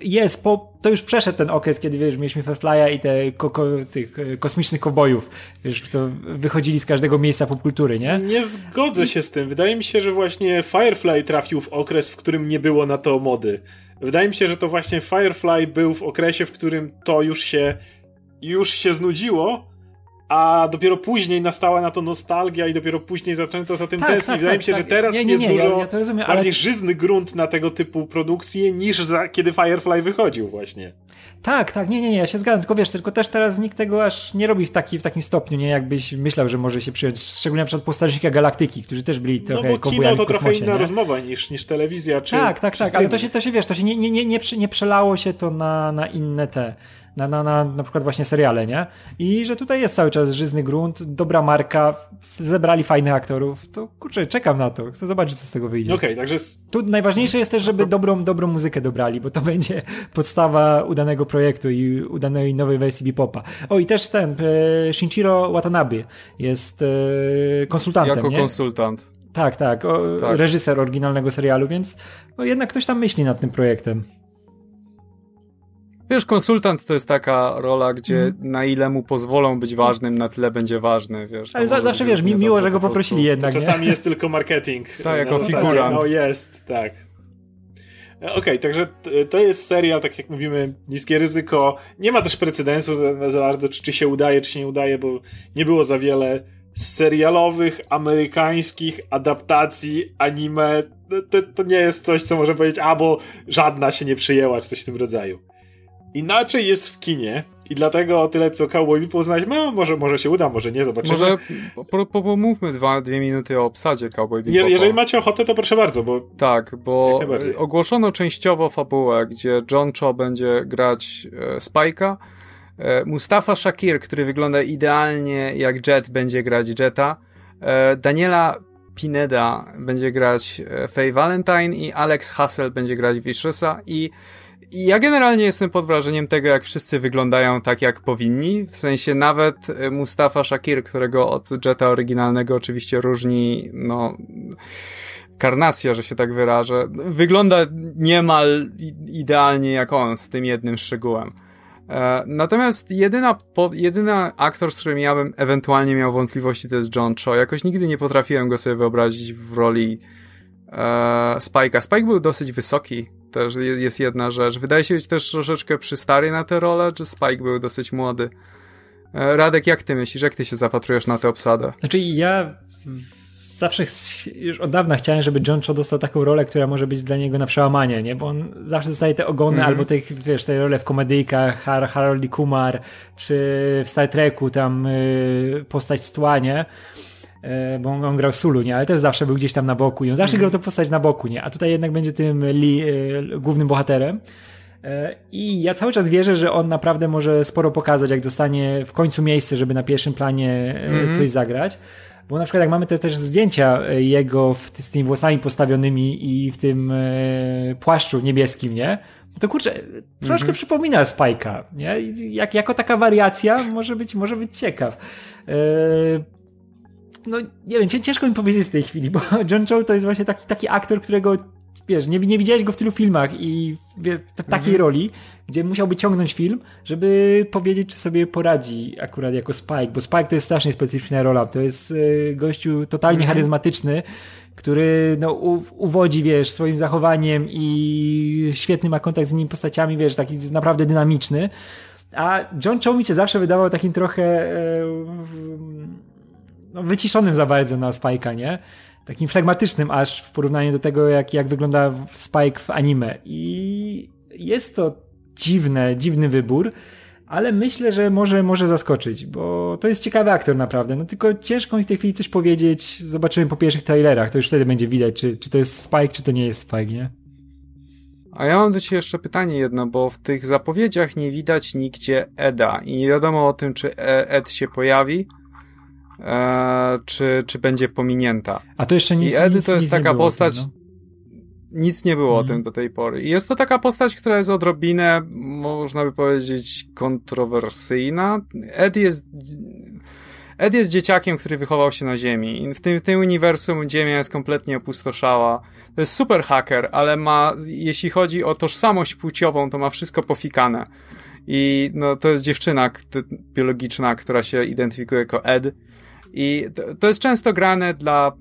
jest, to już przeszedł ten okres, kiedy wiesz, mieliśmy Firefly'a i tych kosmicznych kowbojów, wiesz, co wychodzili z każdego miejsca popkultury, nie? Nie zgodzę się z tym. Wydaje mi się, że właśnie Firefly trafił w okres, w którym nie było na to mody. Wydaje mi się, że to właśnie Firefly był w okresie, w którym to już się znudziło, a dopiero później nastała na to nostalgia i dopiero później zaczęto za tym tęsknić. Wydaje mi się, że teraz jest dużo ja to rozumiem, bardziej żyzny grunt na tego typu produkcje niż kiedy Firefly wychodził właśnie. Tak, ja się zgadzam, tylko też teraz nikt tego aż nie robi w takim stopniu, nie? Jakbyś myślał, że może się przyjąć, szczególnie na przykład po Strażnikach Galaktyki, którzy też byli trochę kobujami w kosmosie. No bo kino to trochę inna rozmowa niż telewizja. Czy tak, ale to się wiesz, to się nie przelało się to na inne te... Na przykład właśnie seriale, nie? I że tutaj jest cały czas żyzny grunt, dobra marka, zebrali fajnych aktorów, to kurczę, czekam na to, chcę zobaczyć, co z tego wyjdzie. Okej, także... Tu najważniejsze jest też, żeby dobrą muzykę dobrali, bo to będzie podstawa udanego projektu i udanej nowej wersji Bipopa. O, i też ten Shinichiro Watanabe jest konsultantem, jako konsultant. Tak. Reżyser oryginalnego serialu, więc no, jednak ktoś tam myśli nad tym projektem. Wiesz, konsultant to jest taka rola, gdzie na ile mu pozwolą być ważnym, na tyle będzie ważny, wiesz. Ale zawsze wiesz, miło, że go poprosili jednak. Czasami jest tylko marketing. Tak, jako figurant. No jest, tak. Okej, także to jest serial, tak jak mówimy, niskie ryzyko. Nie ma też precedensu za bardzo, czy się udaje, czy się nie udaje, bo nie było za wiele serialowych, amerykańskich adaptacji, anime. To nie jest coś, co można powiedzieć, bo żadna się nie przyjęła, czy coś w tym rodzaju. Inaczej jest w kinie i dlatego o tyle, co Cowboy Bebop znać, może się uda, może nie, zobaczymy. Może pomówmy dwie minuty o obsadzie Cowboy Bebop. Jeżeli macie ochotę, to proszę bardzo, bo... Tak, bo ogłoszono częściowo fabułę, gdzie John Cho będzie grać Spike'a, Mustafa Shakir, który wygląda idealnie jak Jet, będzie grać Jetta, Daniela Pineda będzie grać Faye Valentine i Alex Hassel będzie grać Vicious'a I ja generalnie jestem pod wrażeniem tego, jak wszyscy wyglądają tak, jak powinni. W sensie nawet Mustafa Shakir, którego od Jetta oryginalnego oczywiście różni, no... karnacja, że się tak wyrażę. Wygląda niemal idealnie jak on, z tym jednym szczegółem. Natomiast jedyna aktor, z którym ja bym ewentualnie miał wątpliwości, to jest John Cho. Jakoś nigdy nie potrafiłem go sobie wyobrazić w roli Spike'a. Spike był dosyć wysoki. Też jest jedna rzecz. Wydaje się być też troszeczkę przystary na tę rolę, czy Spike był dosyć młody. Radek, jak ty myślisz? Jak ty się zapatrujesz na tę obsadę? Znaczy ja zawsze już od dawna chciałem, żeby John Cho dostał taką rolę, która może być dla niego na przełamanie, nie? Bo on zawsze dostaje te ogony albo te role w komedyjkach, Harold i Kumar, czy w Star Treku tam postać z tła, nie? Bo on grał Sulu, nie? Ale też zawsze był gdzieś tam na boku i on zawsze grał tę postać na boku, nie? A tutaj jednak będzie tym głównym bohaterem. I ja cały czas wierzę, że on naprawdę może sporo pokazać, jak dostanie w końcu miejsce, żeby na pierwszym planie coś zagrać. Bo na przykład jak mamy też zdjęcia jego z tymi włosami postawionymi i w tym płaszczu niebieskim, nie? To kurczę, troszkę przypomina Spike'a, nie? Jako taka wariacja może być ciekaw. No nie wiem, ciężko mi powiedzieć w tej chwili, bo John Cho to jest właśnie taki aktor, którego wiesz, nie widziałeś go w tylu filmach i w takiej roli, gdzie musiałby ciągnąć film, żeby powiedzieć, czy sobie poradzi akurat jako Spike, bo Spike to jest strasznie specyficzna rola, to jest gościu totalnie charyzmatyczny, który no, uwodzi, wiesz, swoim zachowaniem i świetny ma kontakt z innymi postaciami, wiesz, taki naprawdę dynamiczny, a John Cho mi się zawsze wydawał takim trochę... wyciszonym za bardzo na Spike'a, nie? Takim flegmatycznym aż w porównaniu do tego, jak wygląda Spike w anime. I jest to dziwny wybór, ale myślę, że może zaskoczyć, bo to jest ciekawy aktor naprawdę, no tylko ciężko mi w tej chwili coś powiedzieć, zobaczymy po pierwszych trailerach, to już wtedy będzie widać, czy to jest Spike, czy to nie jest Spike, nie? A ja mam do ciebie jeszcze pytanie jedno, bo w tych zapowiedziach nie widać nigdzie Eda i nie wiadomo o tym, czy Ed się pojawi, czy będzie pominięta. A to jeszcze nic nie było. I Ed to jest taka postać... Nic nie było o tym do tej pory. I jest to taka postać, która jest odrobinę, można by powiedzieć, kontrowersyjna. Ed jest dzieciakiem, który wychował się na Ziemi. I w tym uniwersum Ziemia jest kompletnie opustoszała. To jest super haker, ale ma, jeśli chodzi o tożsamość płciową, to ma wszystko pofikane. I no, to jest dziewczyna biologiczna, która się identyfikuje jako Ed. I to jest często grane dla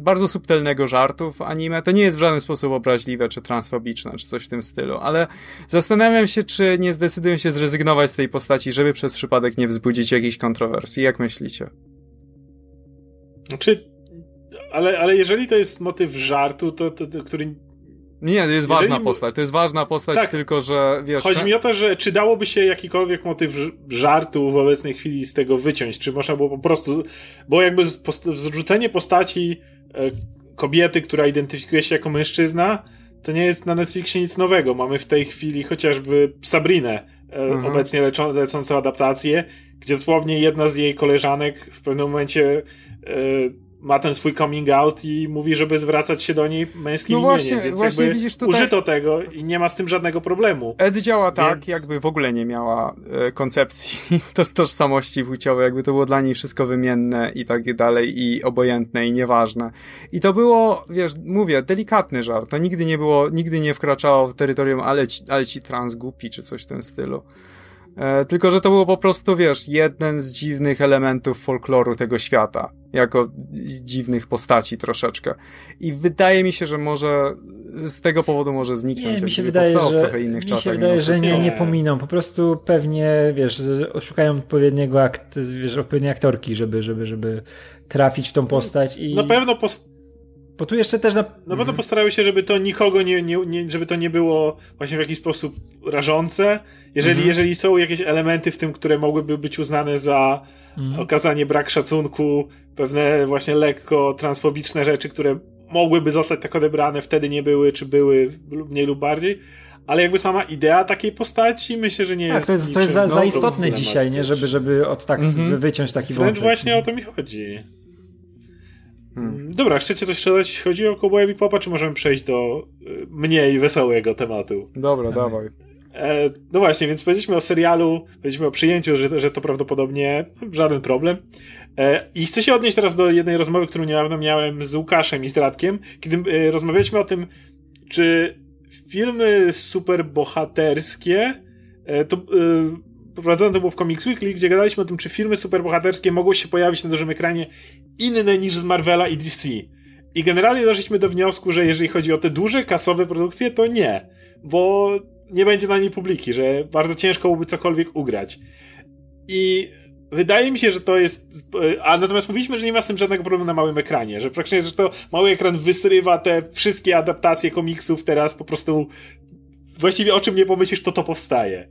bardzo subtelnego żartu w anime. To nie jest w żaden sposób obraźliwe, czy transfobiczne, czy coś w tym stylu, ale zastanawiam się, czy nie zdecydują się zrezygnować z tej postaci, żeby przez przypadek nie wzbudzić jakiejś kontrowersji. Jak myślicie? Ale jeżeli to jest motyw żartu, to który... Nie, to jest ważna postać, tak, tylko że wiesz... Chodzi mi o to, że czy dałoby się jakikolwiek motyw żartu w obecnej chwili z tego wyciąć, czy można było po prostu... Bo jakby zrzucenie postaci kobiety, która identyfikuje się jako mężczyzna, to nie jest na Netflixie nic nowego. Mamy w tej chwili chociażby Sabrinę, obecnie lecącą adaptację, gdzie dosłownie jedna z jej koleżanek w pewnym momencie... ma ten swój coming out i mówi, żeby zwracać się do niej męskim imieniem, więc właśnie widzisz, tutaj... użyto tego i nie ma z tym żadnego problemu. Ed działa tak, jakby w ogóle nie miała koncepcji tożsamości płciowej, jakby to było dla niej wszystko wymienne i tak dalej i obojętne i nieważne. I to było, wiesz, mówię, delikatny żart, to nigdy nie było, nigdy nie wkraczało w terytorium ale ci trans głupi czy coś w tym stylu. Tylko, że to było po prostu, wiesz, jeden z dziwnych elementów folkloru tego świata. Jako dziwnych postaci troszeczkę. I wydaje mi się, że może z tego powodu może zniknąć. Mi się wydaje, że nie pominą. Po prostu pewnie, wiesz, oszukają odpowiedniej aktorki, żeby trafić w tą postać. I... Na pewno Bo tu jeszcze też na pewno postarały się, żeby to nikogo nie żeby to nie było właśnie w jakiś sposób rażące. Jeżeli są jakieś elementy w tym, które mogłyby być uznane za okazanie brak szacunku, pewne właśnie lekko transfobiczne rzeczy, które mogłyby zostać tak odebrane, wtedy nie były, czy były mniej lub bardziej. Ale jakby sama idea takiej postaci, myślę, że nie jest... To jest za istotne dzisiaj, nie? Żeby od tak wyciąć taki wątek. Wręcz właśnie o to mi chodzi. Dobra, chcecie coś dodać, jeśli chodzi o Cowboya Bebopa, czy możemy przejść do mniej wesołego tematu? Dobra, dawaj. No właśnie, więc powiedzieliśmy o serialu, powiedzieliśmy o przyjęciu, że to prawdopodobnie żaden problem. I chcę się odnieść teraz do jednej rozmowy, którą niedawno miałem z Łukaszem i z Radkiem, kiedy rozmawialiśmy o tym, czy filmy superbohaterskie, prowadzone to było w Comics Weekly, gdzie gadaliśmy o tym, czy filmy superbohaterskie mogą się pojawić na dużym ekranie inne niż z Marvela i DC. I generalnie doszliśmy do wniosku, że jeżeli chodzi o te duże, kasowe produkcje, to nie, bo nie będzie na niej publiki, że bardzo ciężko byłoby cokolwiek ugrać. I wydaje mi się, że to jest... A natomiast mówiliśmy, że nie ma z tym żadnego problemu na małym ekranie, że praktycznie, że to mały ekran wysyrywa te wszystkie adaptacje komiksów teraz po prostu... Właściwie o czym nie pomyślisz, to powstaje.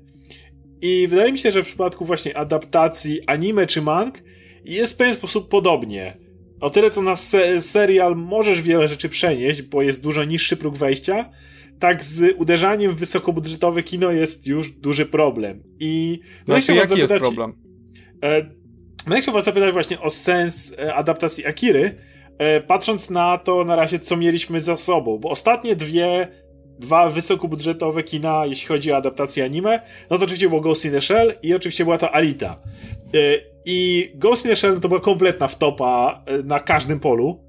I wydaje mi się, że w przypadku właśnie adaptacji anime czy mang jest w pewien sposób podobnie. O tyle, co na serial możesz wiele rzeczy przenieść, bo jest dużo niższy próg wejścia, tak z uderzaniem w wysokobudżetowe kino jest już duży problem. I znaczy, jaki jest problem? Będę chciał was zapytać właśnie o sens adaptacji Akiry, patrząc na to na razie, co mieliśmy za sobą, bo ostatnie dwa wysokobudżetowe kina, jeśli chodzi o adaptację anime, no to oczywiście było Ghost in the Shell i oczywiście była to Alita. I Ghost in the Shell to była kompletna wtopa na każdym polu,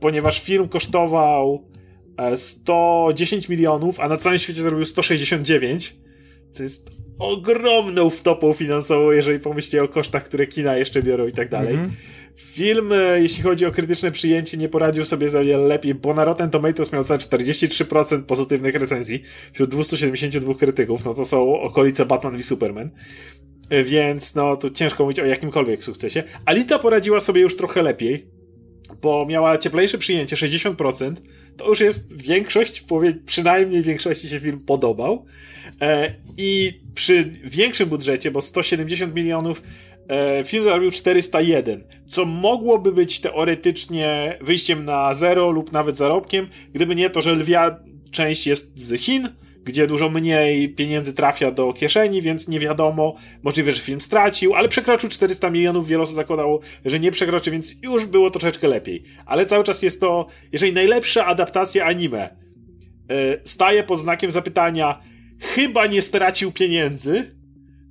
ponieważ film kosztował 110 milionów, a na całym świecie zrobił 169, co jest ogromną wtopą finansową, jeżeli pomyślicie o kosztach, które kina jeszcze biorą i tak dalej. Film, jeśli chodzi o krytyczne przyjęcie, nie poradził sobie za wiele lepiej, bo na Rotten Tomatoes miał całe 43% pozytywnych recenzji wśród 272 krytyków, no to są okolice Batman v Superman, więc no to ciężko mówić o jakimkolwiek sukcesie. Alita poradziła sobie już trochę lepiej, bo miała cieplejsze przyjęcie, 60%, to już jest większość, przynajmniej większości się film podobał. I przy większym budżecie, bo 170 milionów, film zarobił 401, co mogłoby być teoretycznie wyjściem na zero lub nawet zarobkiem, gdyby nie to, że lwia część jest z Chin, gdzie dużo mniej pieniędzy trafia do kieszeni, więc nie wiadomo, możliwe, że film stracił, ale przekroczył 400 milionów, wiele osób zakładało, że nie przekroczy, więc już było troszeczkę lepiej. Ale cały czas jest to, jeżeli najlepsza adaptacja anime staje pod znakiem zapytania, chyba nie stracił pieniędzy,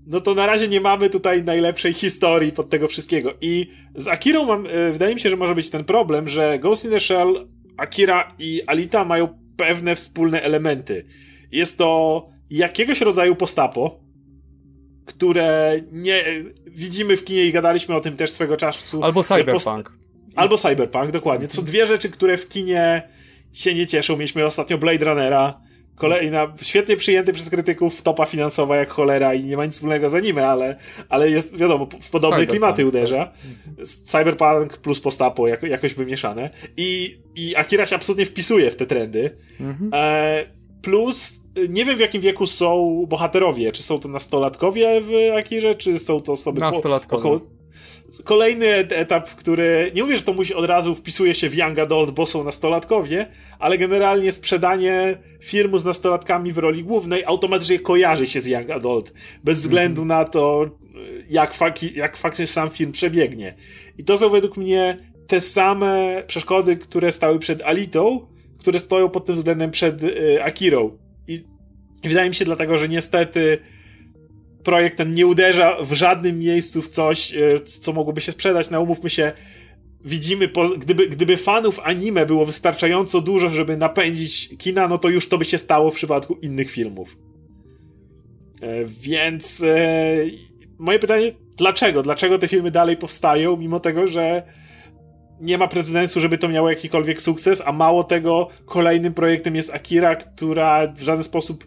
no to na razie nie mamy tutaj najlepszej historii pod tego wszystkiego. I z Akirą wydaje mi się, że może być ten problem, że Ghost in the Shell, Akira i Alita mają pewne wspólne elementy. Jest to jakiegoś rodzaju postapo, które nie widzimy w kinie i gadaliśmy o tym też swego czasu. Albo cyberpunk. Albo cyberpunk, dokładnie. To są dwie rzeczy, które w kinie się nie cieszą. Mieliśmy ostatnio Blade Runnera, kolejna, świetnie przyjęty przez krytyków, topa finansowa jak cholera i nie ma nic wspólnego z anime, ale jest, wiadomo, w podobne klimaty uderza. Cyberpunk plus postapo jakoś wymieszane. I Akira się absolutnie wpisuje w te trendy. Mhm. Plus, nie wiem w jakim wieku są bohaterowie, czy są to nastolatkowie w Akirze, czy są to osoby około... Kolejny etap, który, nie mówię, że to musi od razu wpisuje się w young adult, bo są nastolatkowie, ale generalnie sprzedanie filmu z nastolatkami w roli głównej automatycznie kojarzy się z young adult, bez względu na to, jak faktycznie sam film przebiegnie. I to są według mnie te same przeszkody, które stały przed Alitą, które stoją pod tym względem przed Akirą. I wydaje mi się dlatego, że niestety projekt ten nie uderza w żadnym miejscu w coś, co mogłoby się sprzedać. No umówmy się, widzimy, gdyby fanów anime było wystarczająco dużo, żeby napędzić kina, no to już to by się stało w przypadku innych filmów. Więc moje pytanie, dlaczego? Dlaczego te filmy dalej powstają, mimo tego, że nie ma precedensu, żeby to miało jakikolwiek sukces, a mało tego, kolejnym projektem jest Akira, która w żaden sposób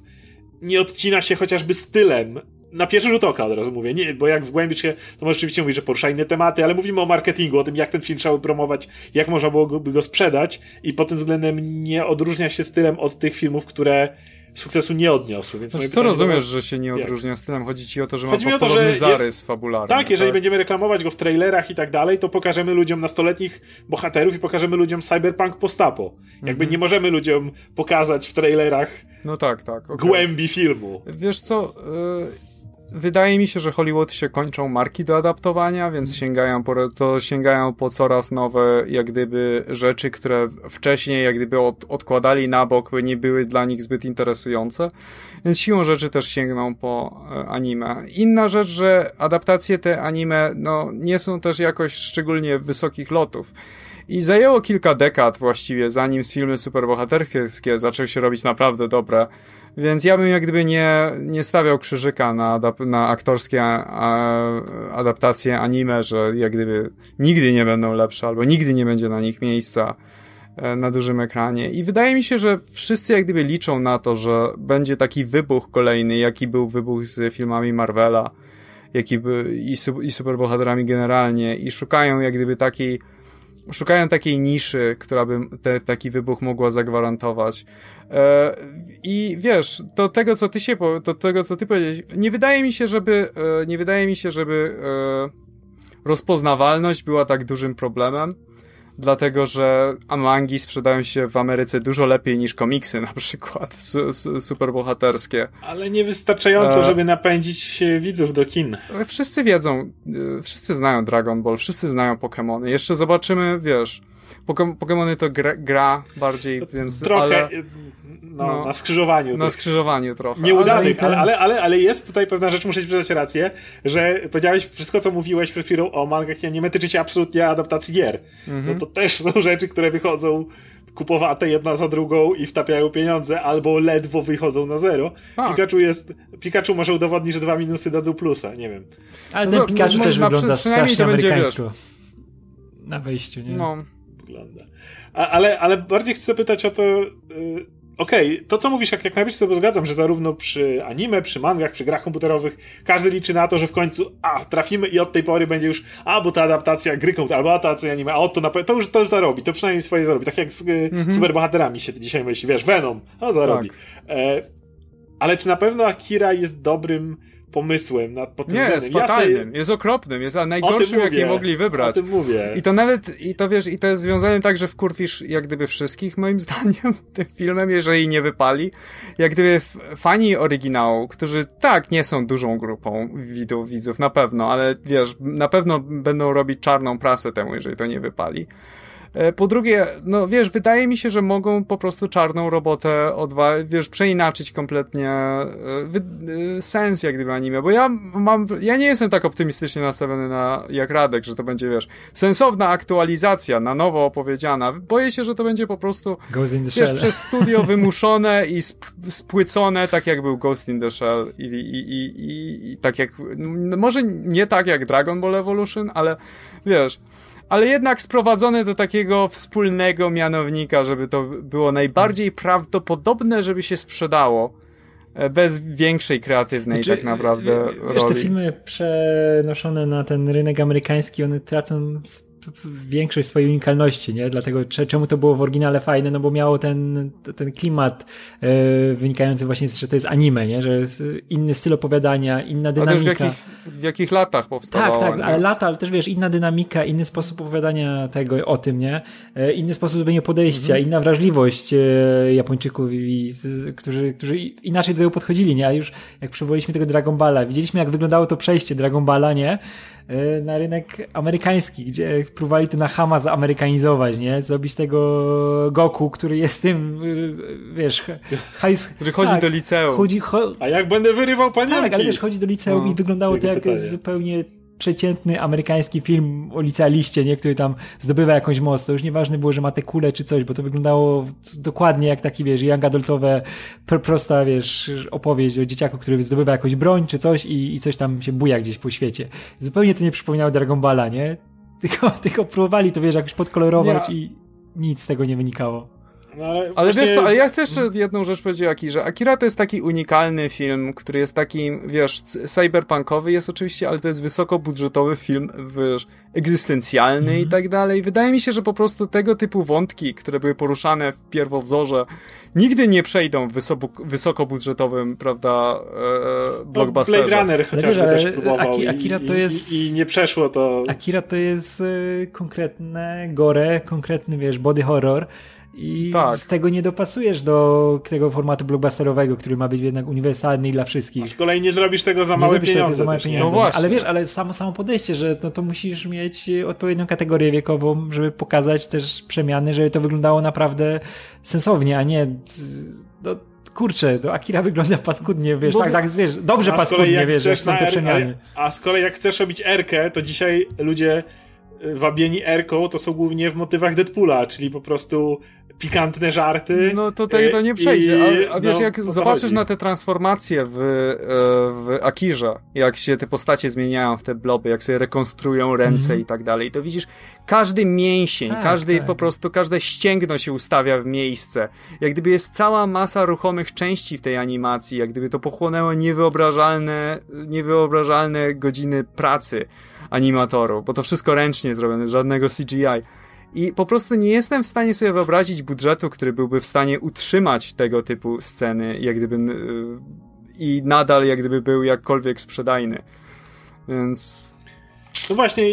nie odcina się chociażby stylem. Na pierwszy rzut oka od razu mówię, nie, bo jak wgłębisz się, to może rzeczywiście mówić, że porusza inne tematy, ale mówimy o marketingu, o tym, jak ten film trzeba promować, jak można byłoby go sprzedać i pod tym względem nie odróżnia się stylem od tych filmów, które sukcesu nie odniosły. Więc znaczy, co rozumiesz, że się nie odróżnia stylem? Chodzi ci o to, że ma podobny zarys fabularny. Tak, jeżeli będziemy reklamować go w trailerach i tak dalej, to pokażemy ludziom nastoletnich bohaterów i pokażemy ludziom cyberpunk postapo. Jakby nie możemy ludziom pokazać w trailerach głębi filmu. Wiesz co... Wydaje mi się, że Hollywood się kończą marki do adaptowania, więc sięgają po coraz nowe jak gdyby rzeczy, które wcześniej jak gdyby odkładali na bok, nie były dla nich zbyt interesujące, więc siłą rzeczy też sięgną po anime. Inna rzecz, że adaptacje te anime nie są też jakoś szczególnie wysokich lotów. I zajęło kilka dekad właściwie, zanim filmy superbohaterskie zaczęły się robić naprawdę dobre. Więc ja bym jak gdyby nie stawiał krzyżyka na aktorskie adaptacje anime, że jak gdyby nigdy nie będą lepsze, albo nigdy nie będzie na nich miejsca na dużym ekranie. I wydaje mi się, że wszyscy jak gdyby liczą na to, że będzie taki wybuch kolejny, jaki był wybuch z filmami Marvela, i superbohaterami generalnie. I szukają jak gdyby takiej niszy, która by taki wybuch mogła zagwarantować. I wiesz, do tego, co ty powiedziałeś, nie wydaje mi się, żeby rozpoznawalność była tak dużym problemem, dlatego, że mangi sprzedają się w Ameryce dużo lepiej niż komiksy, na przykład superbohaterskie. Ale niewystarczająco, żeby napędzić widzów do kin. Wszyscy wiedzą, wszyscy znają Dragon Ball, wszyscy znają Pokémony. Jeszcze zobaczymy, wiesz, Pokémony to gra bardziej, więc... Trochę, ale, na skrzyżowaniu. Na skrzyżowaniu trochę. Nieudanych, ale jest tutaj pewna rzecz, muszę ci przyznać rację, że powiedziałeś wszystko, co mówiłeś przed chwilą o mangach i anime, tyczy się absolutnie adaptacji gier. No to też są rzeczy, które wychodzą kupowate jedna za drugą i wtapiają pieniądze, albo ledwo wychodzą na zero. Tak. Pikachu może udowodnić, że dwa minusy dadzą plusa, nie wiem. Ale ten Pikachu też wygląda strasznie amerykańsko. Na wejściu, nie? No. Wygląda. Ale bardziej chcę pytać o to... Okej, to co mówisz, jak najbardziej sobie zgadzam, że zarówno przy anime, przy mangach, przy grach komputerowych każdy liczy na to, że w końcu trafimy i od tej pory będzie już bo ta adaptacja gry albo adaptacja anime, to już zarobi, to przynajmniej swoje zarobi. Tak jak z superbohaterami się dzisiaj myśli, wiesz, Venom, zarobi. Tak. Ale czy na pewno Akira jest dobrym pomysłem pod tym względem? Nie, jest fatalnym, jest okropnym, jest najgorszym, jaki mogli wybrać. O tym mówię. I to nawet, i to jest związane tak, że wkurwisz jak gdyby wszystkich, moim zdaniem, tym filmem, jeżeli nie wypali. Jak gdyby fani oryginału, którzy nie są dużą grupą widzów, na pewno, ale wiesz, na pewno będą robić czarną prasę temu, jeżeli to nie wypali. Po drugie, wydaje mi się, że mogą po prostu czarną robotę przeinaczyć kompletnie sens jak gdyby anime, bo ja nie jestem tak optymistycznie nastawiony jak Radek, że to będzie, sensowna aktualizacja, na nowo opowiedziana. Boję się, że to będzie po prostu przez studio wymuszone i spłycone, tak jak był Ghost in the Shell i tak jak, może nie tak jak Dragon Ball Evolution, ale ale jednak sprowadzony do takiego wspólnego mianownika, żeby to było najbardziej prawdopodobne, żeby się sprzedało, bez większej kreatywnej tak naprawdę roli. Wiesz, te filmy przenoszone na ten rynek amerykański, one tracą większość swojej unikalności, nie? Dlatego czemu to było w oryginale fajne, bo miało ten klimat wynikający właśnie, że to jest anime, nie? Że jest inny styl opowiadania, inna dynamika. A też w jakich latach powstawało? Tak, ale też inna dynamika, inny sposób opowiadania tego o tym, nie? Inny sposób zrobienia podejścia, inna wrażliwość Japończyków, którzy inaczej do tego podchodzili, nie? A już jak przywołaliśmy tego Dragon Balla, widzieliśmy jak wyglądało to przejście Dragon Balla, nie? Na rynek amerykański, gdzie próbowali to na chama zamerykanizować, nie? Zrobić tego Goku, który jest tym, który chodzi do liceum. A jak będę wyrywał panienki? Tak, ale chodzi do liceum i wyglądało to jak zupełnie przeciętny amerykański film o licealiście, nie? Który tam zdobywa jakąś moc. To już nieważne było, że ma te kule czy coś, bo to wyglądało dokładnie jak taki, young adultowe, prosta, opowieść o dzieciaku, który zdobywa jakąś broń czy coś i coś tam się buja gdzieś po świecie. Zupełnie to nie przypominało Dragon Balla, nie? Tylko próbowali to, jakoś podkolorować i nic z tego nie wynikało. No ale wiesz co, ale ja chcę jeszcze jedną rzecz powiedzieć o Akirze. Akira to jest taki unikalny film, który jest taki, cyberpunkowy jest oczywiście, ale to jest wysokobudżetowy film, egzystencjalny i tak dalej. Wydaje mi się, że po prostu tego typu wątki, które były poruszane w pierwowzorze, nigdy nie przejdą w wysokobudżetowym, prawda, blockbusterze. Blade Runner chociażby też próbował Akira to jest, i nie przeszło to. Akira to jest konkretne gore, konkretny, body horror. I z tego nie dopasujesz do tego formatu blockbusterowego, który ma być jednak uniwersalny dla wszystkich. A z kolei nie zrobisz tego za małe pieniądze. No właśnie. Ale samo podejście, że to musisz mieć odpowiednią kategorię wiekową, żeby pokazać też przemiany, żeby to wyglądało naprawdę sensownie, a nie... Akira wygląda paskudnie, dobrze paskudnie, że są te przemiany. A z kolei jak chcesz robić erkę, to dzisiaj ludzie... wabieni erką, to są głównie w motywach Deadpoola, czyli po prostu pikantne żarty. No tutaj to nie przejdzie. Jak zobaczysz na te transformacje w Akirze, jak się te postacie zmieniają w te bloby, jak sobie rekonstruują ręce i tak dalej, to widzisz każdy mięsień, po prostu każde ścięgno się ustawia w miejsce. Jak gdyby jest cała masa ruchomych części w tej animacji, jak gdyby to pochłonęło niewyobrażalne godziny pracy animatorów, bo to wszystko ręcznie zrobione, żadnego CGI. I po prostu nie jestem w stanie sobie wyobrazić budżetu, który byłby w stanie utrzymać tego typu sceny, i nadal był jakkolwiek sprzedajny. Więc... No właśnie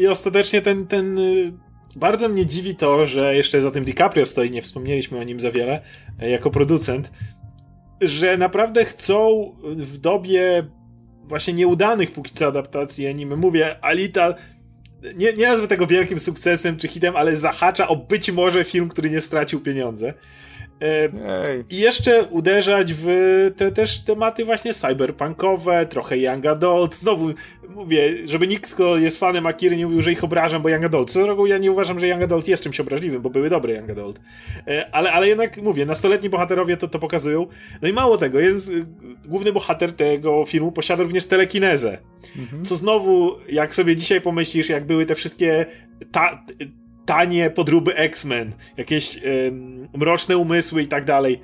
i ostatecznie ten... Bardzo mnie dziwi to, że jeszcze za tym DiCaprio stoi, nie wspomnieliśmy o nim za wiele, jako producent, że naprawdę chcą w dobie właśnie nieudanych póki co adaptacji anime. Mówię, Alita, nie nazwę tego wielkim sukcesem czy hitem, ale zahacza o być może film, który nie stracił pieniądze. I jeszcze uderzać w te też tematy właśnie cyberpunkowe, trochę young adult. Znowu mówię, żeby nikt, kto jest fanem Akiry, nie mówił, że ich obrażam, bo young adult. Co drogą, ja nie uważam, że young adult jest czymś obraźliwym, bo były dobre young adult. Ale jednak mówię, nastoletni bohaterowie to pokazują. No i mało tego, główny bohater tego filmu posiada również telekinezę. Co znowu, jak sobie dzisiaj pomyślisz, jak były te wszystkie... tanie podróby X-Men, jakieś mroczne umysły i tak dalej.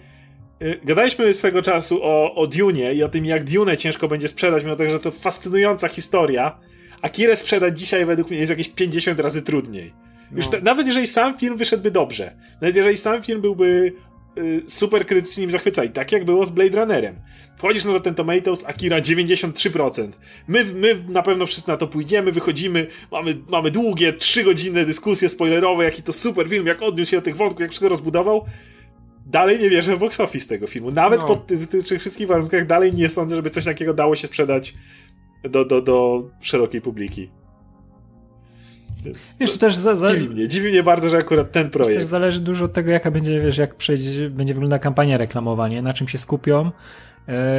Gadaliśmy swego czasu o Dune i o tym, jak Dune ciężko będzie sprzedać, mimo tego, że to fascynująca historia. Akirę sprzedać dzisiaj według mnie jest jakieś 50 razy trudniej. Już nawet jeżeli sam film wyszedłby dobrze, nawet jeżeli sam film byłby super krytycznie nim zachwycali, tak jak było z Blade Runnerem. Wchodzisz na Rotten Tomatoes, Akira 93%. My na pewno wszyscy na to pójdziemy, wychodzimy, mamy długie, 3-godzinne dyskusje spoilerowe, jaki to super film, jak odniósł się do tych wątków, jak wszystko rozbudował. Dalej nie wierzę w box office tego filmu. Nawet w tych wszystkich warunkach dalej nie sądzę, żeby coś takiego dało się sprzedać do szerokiej publiki. Wiesz, to też dziwi mnie bardzo, że akurat ten projekt. To też zależy dużo od tego, jaka będzie, wiesz, jak będzie wyglądała kampania reklamowania, na czym się skupią,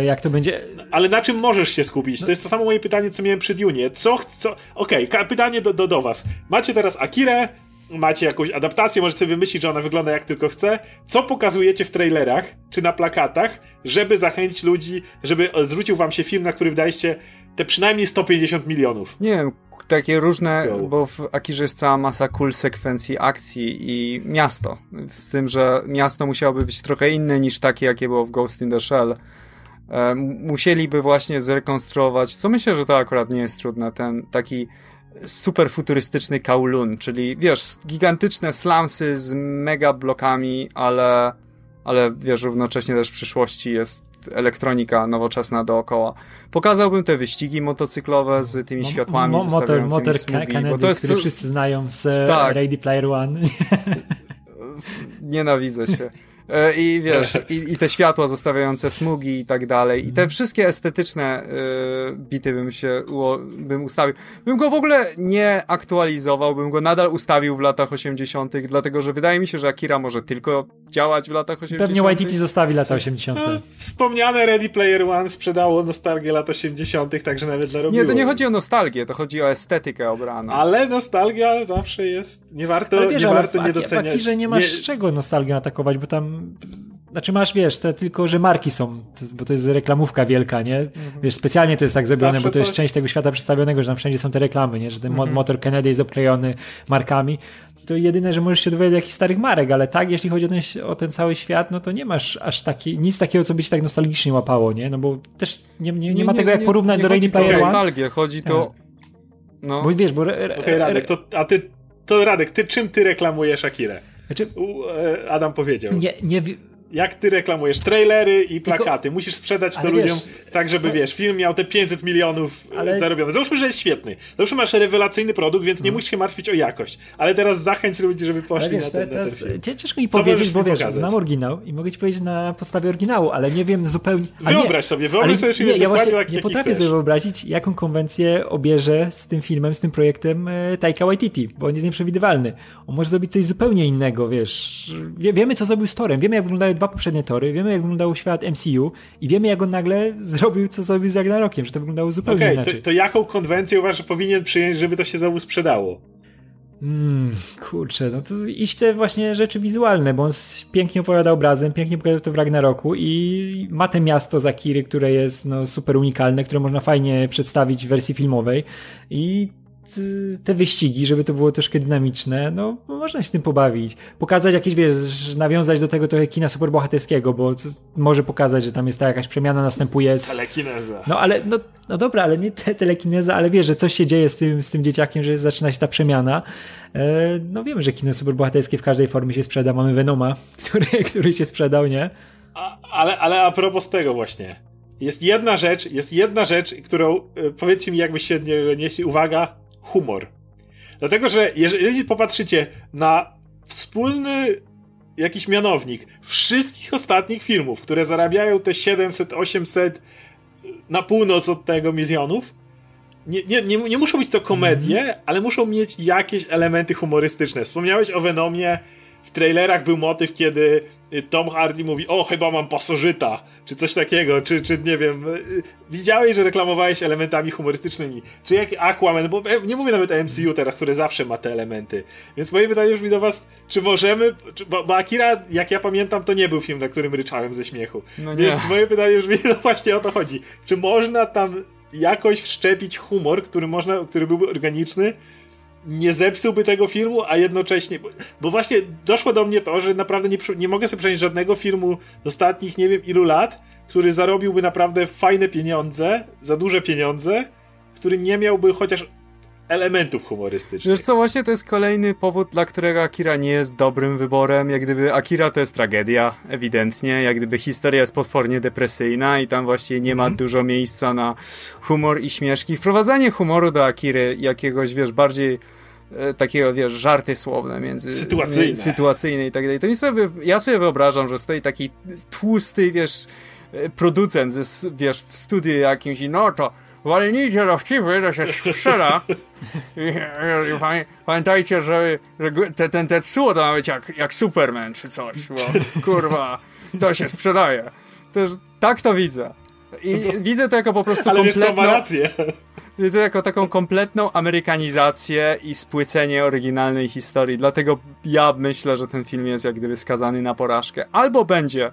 jak to będzie... Ale na czym możesz się skupić? To jest to samo moje pytanie, co miałem przy Dune. Okej, pytanie do was. Macie teraz Akirę, macie jakąś adaptację, możecie sobie wymyślić, że ona wygląda jak tylko chce. Co pokazujecie w trailerach, czy na plakatach, żeby zachęcić ludzi, żeby zwrócił wam się film, na który wydaliście te przynajmniej 150 milionów? Nie wiem, takie różne, bo w Akirze jest cała masa cool sekwencji akcji i miasto. Z tym, że miasto musiałoby być trochę inne niż takie, jakie było w Ghost in the Shell. Musieliby właśnie zrekonstruować, co myślę, że to akurat nie jest trudne, ten taki super futurystyczny Kowloon, czyli wiesz, gigantyczne slumsy z mega blokami, ale wiesz, równocześnie też w przyszłości jest elektronika nowoczesna dookoła. Pokazałbym te wyścigi motocyklowe z tymi światłami zostawiającymi smugi, Kanedy, bo to jest, który wszyscy znają z Ready Player One. Nienawidzę się. I wiesz, i te światła zostawiające smugi i tak dalej. I te wszystkie estetyczne bity bym ustawił. Bym go w ogóle nie aktualizował, bym go nadal ustawił w latach 80., dlatego że wydaje mi się, że Akira może tylko działać w latach 80. Pewnie Waititi zostawi lata 80. Wspomniane Ready Player One sprzedało nostalgię lat 80., także nawet narobiło. Nie, to nie chodzi o nostalgię, to chodzi o estetykę obraną. Ale nostalgia zawsze jest... Nie warto nie doceniać. W Akirze nie masz z czego nostalgię atakować, bo tam znaczy masz, wiesz, to tylko, że marki są, bo to jest reklamówka wielka, nie? Mm-hmm. Wiesz, specjalnie to jest tak zrobione, bo to jest część tego świata przedstawionego, że tam wszędzie są te reklamy, nie? Że ten motor Kanedy jest obklejony markami. To jedyne, że możesz się dowiedzieć jakichś starych marek, ale tak, jeśli chodzi o ten cały świat, no to nie masz aż nic takiego, co by się tak nostalgicznie łapało, nie? No bo też nie ma tego, jak porównać do Ready Player One. Nie chodzi o nostalgię, chodzi to... No. Bo wiesz, bo... Okej, Radek, czym ty reklamujesz Akirę? Znaczy, Adam powiedział. Nie. Jak ty reklamujesz? Trailery i plakaty. Tylko, musisz sprzedać to ludziom, tak żeby, wiesz, film miał te 500 milionów zarobione. Załóżmy, że jest świetny. Załóżmy, masz rewelacyjny produkt, więc nie musisz się martwić o jakość. Ale teraz zachęć ludzi, żeby poszli na ten film. Ciężko mi powiedzieć, bo wiesz, znam oryginał i mogę ci powiedzieć na podstawie oryginału, ale nie wiem zupełnie... Wyobraź sobie nie, dokładnie tak, nie potrafię sobie wyobrazić, jaką konwencję obierze z tym filmem, z tym projektem Taika Waititi, bo on jest nieprzewidywalny. On może zrobić coś zupełnie innego, wiesz. Wiemy, co zrobił z Thorem, wiemy, jak wyglądają dwa poprzednie tory, wiemy, jak wyglądał świat MCU i wiemy, jak on nagle zrobił, co zrobił z Ragnarokiem, że to wyglądało zupełnie inaczej. To jaką konwencję uważasz, że powinien przyjąć, żeby to się znowu sprzedało? Kurczę, no to iść w te właśnie rzeczy wizualne, bo on pięknie opowiada obrazem, pięknie pokazał to w Ragnaroku i ma te miasto z Akiry, które jest super unikalne, które można fajnie przedstawić w wersji filmowej i te wyścigi, żeby to było troszkę dynamiczne, no można się tym pobawić. Pokazać jakieś, wiesz, nawiązać do tego trochę kina superbohaterskiego, bo może pokazać, że tam jest ta jakaś przemiana, następuje... Telekineza. No dobra, ale nie telekineza, ale wiesz, że coś się dzieje z tym dzieciakiem, że zaczyna się ta przemiana. No wiemy, że kino superbohaterskie w każdej formie się sprzeda. Mamy Venoma, który się sprzedał, nie? Ale a propos tego właśnie. Jest jedna rzecz, którą powiedzcie mi, jakby się nie nieśli. Uwaga, humor. Dlatego, że jeżeli popatrzycie na wspólny jakiś mianownik wszystkich ostatnich filmów, które zarabiają te 700, 800 na północ od tego milionów, nie muszą być to komedie, ale muszą mieć jakieś elementy humorystyczne. Wspomniałeś o Venomie. W trailerach był motyw, kiedy Tom Hardy mówi, o, chyba mam pasożyta, czy coś takiego, czy nie wiem. Widziałeś, że reklamowałeś elementami humorystycznymi, czy jak Aquaman, bo nie mówię nawet o MCU teraz, które zawsze ma te elementy. Więc moje pytanie brzmi do was, bo Akira, jak ja pamiętam, to nie był film, na którym ryczałem ze śmiechu. No nie. Więc moje pytanie brzmi, no właśnie o to chodzi. Czy można tam jakoś wszczepić humor, który byłby organiczny, nie zepsułby tego filmu, a jednocześnie... Bo właśnie doszło do mnie to, że naprawdę nie mogę sobie przenieść żadnego filmu z ostatnich nie wiem ilu lat, który zarobiłby naprawdę fajne pieniądze, za duże pieniądze, który nie miałby chociaż elementów humorystycznych. Wiesz co, właśnie to jest kolejny powód, dla którego Akira nie jest dobrym wyborem. Jak gdyby Akira to jest tragedia, ewidentnie. Jak gdyby historia jest potwornie depresyjna i tam właśnie nie ma dużo miejsca na humor i śmieszki. Wprowadzanie humoru do Akiry, jakiegoś, wiesz, bardziej takiego, wiesz, żarty słowne między... Sytuacyjne i tak dalej. To ja sobie wyobrażam, że stoi taki tłusty, wiesz, producent, wiesz, w studiu jakimś i no to walnijcie do wciwy, to się strzela. Pamiętajcie, że ten Tatsuo to ma być jak Superman czy coś, bo kurwa, to się sprzedaje. Też tak to widzę. I widzę to jako po prostu widzę jako taką kompletną amerykanizację i spłycenie oryginalnej historii. Dlatego ja myślę, że ten film jest jak gdyby skazany na porażkę. Albo będzie,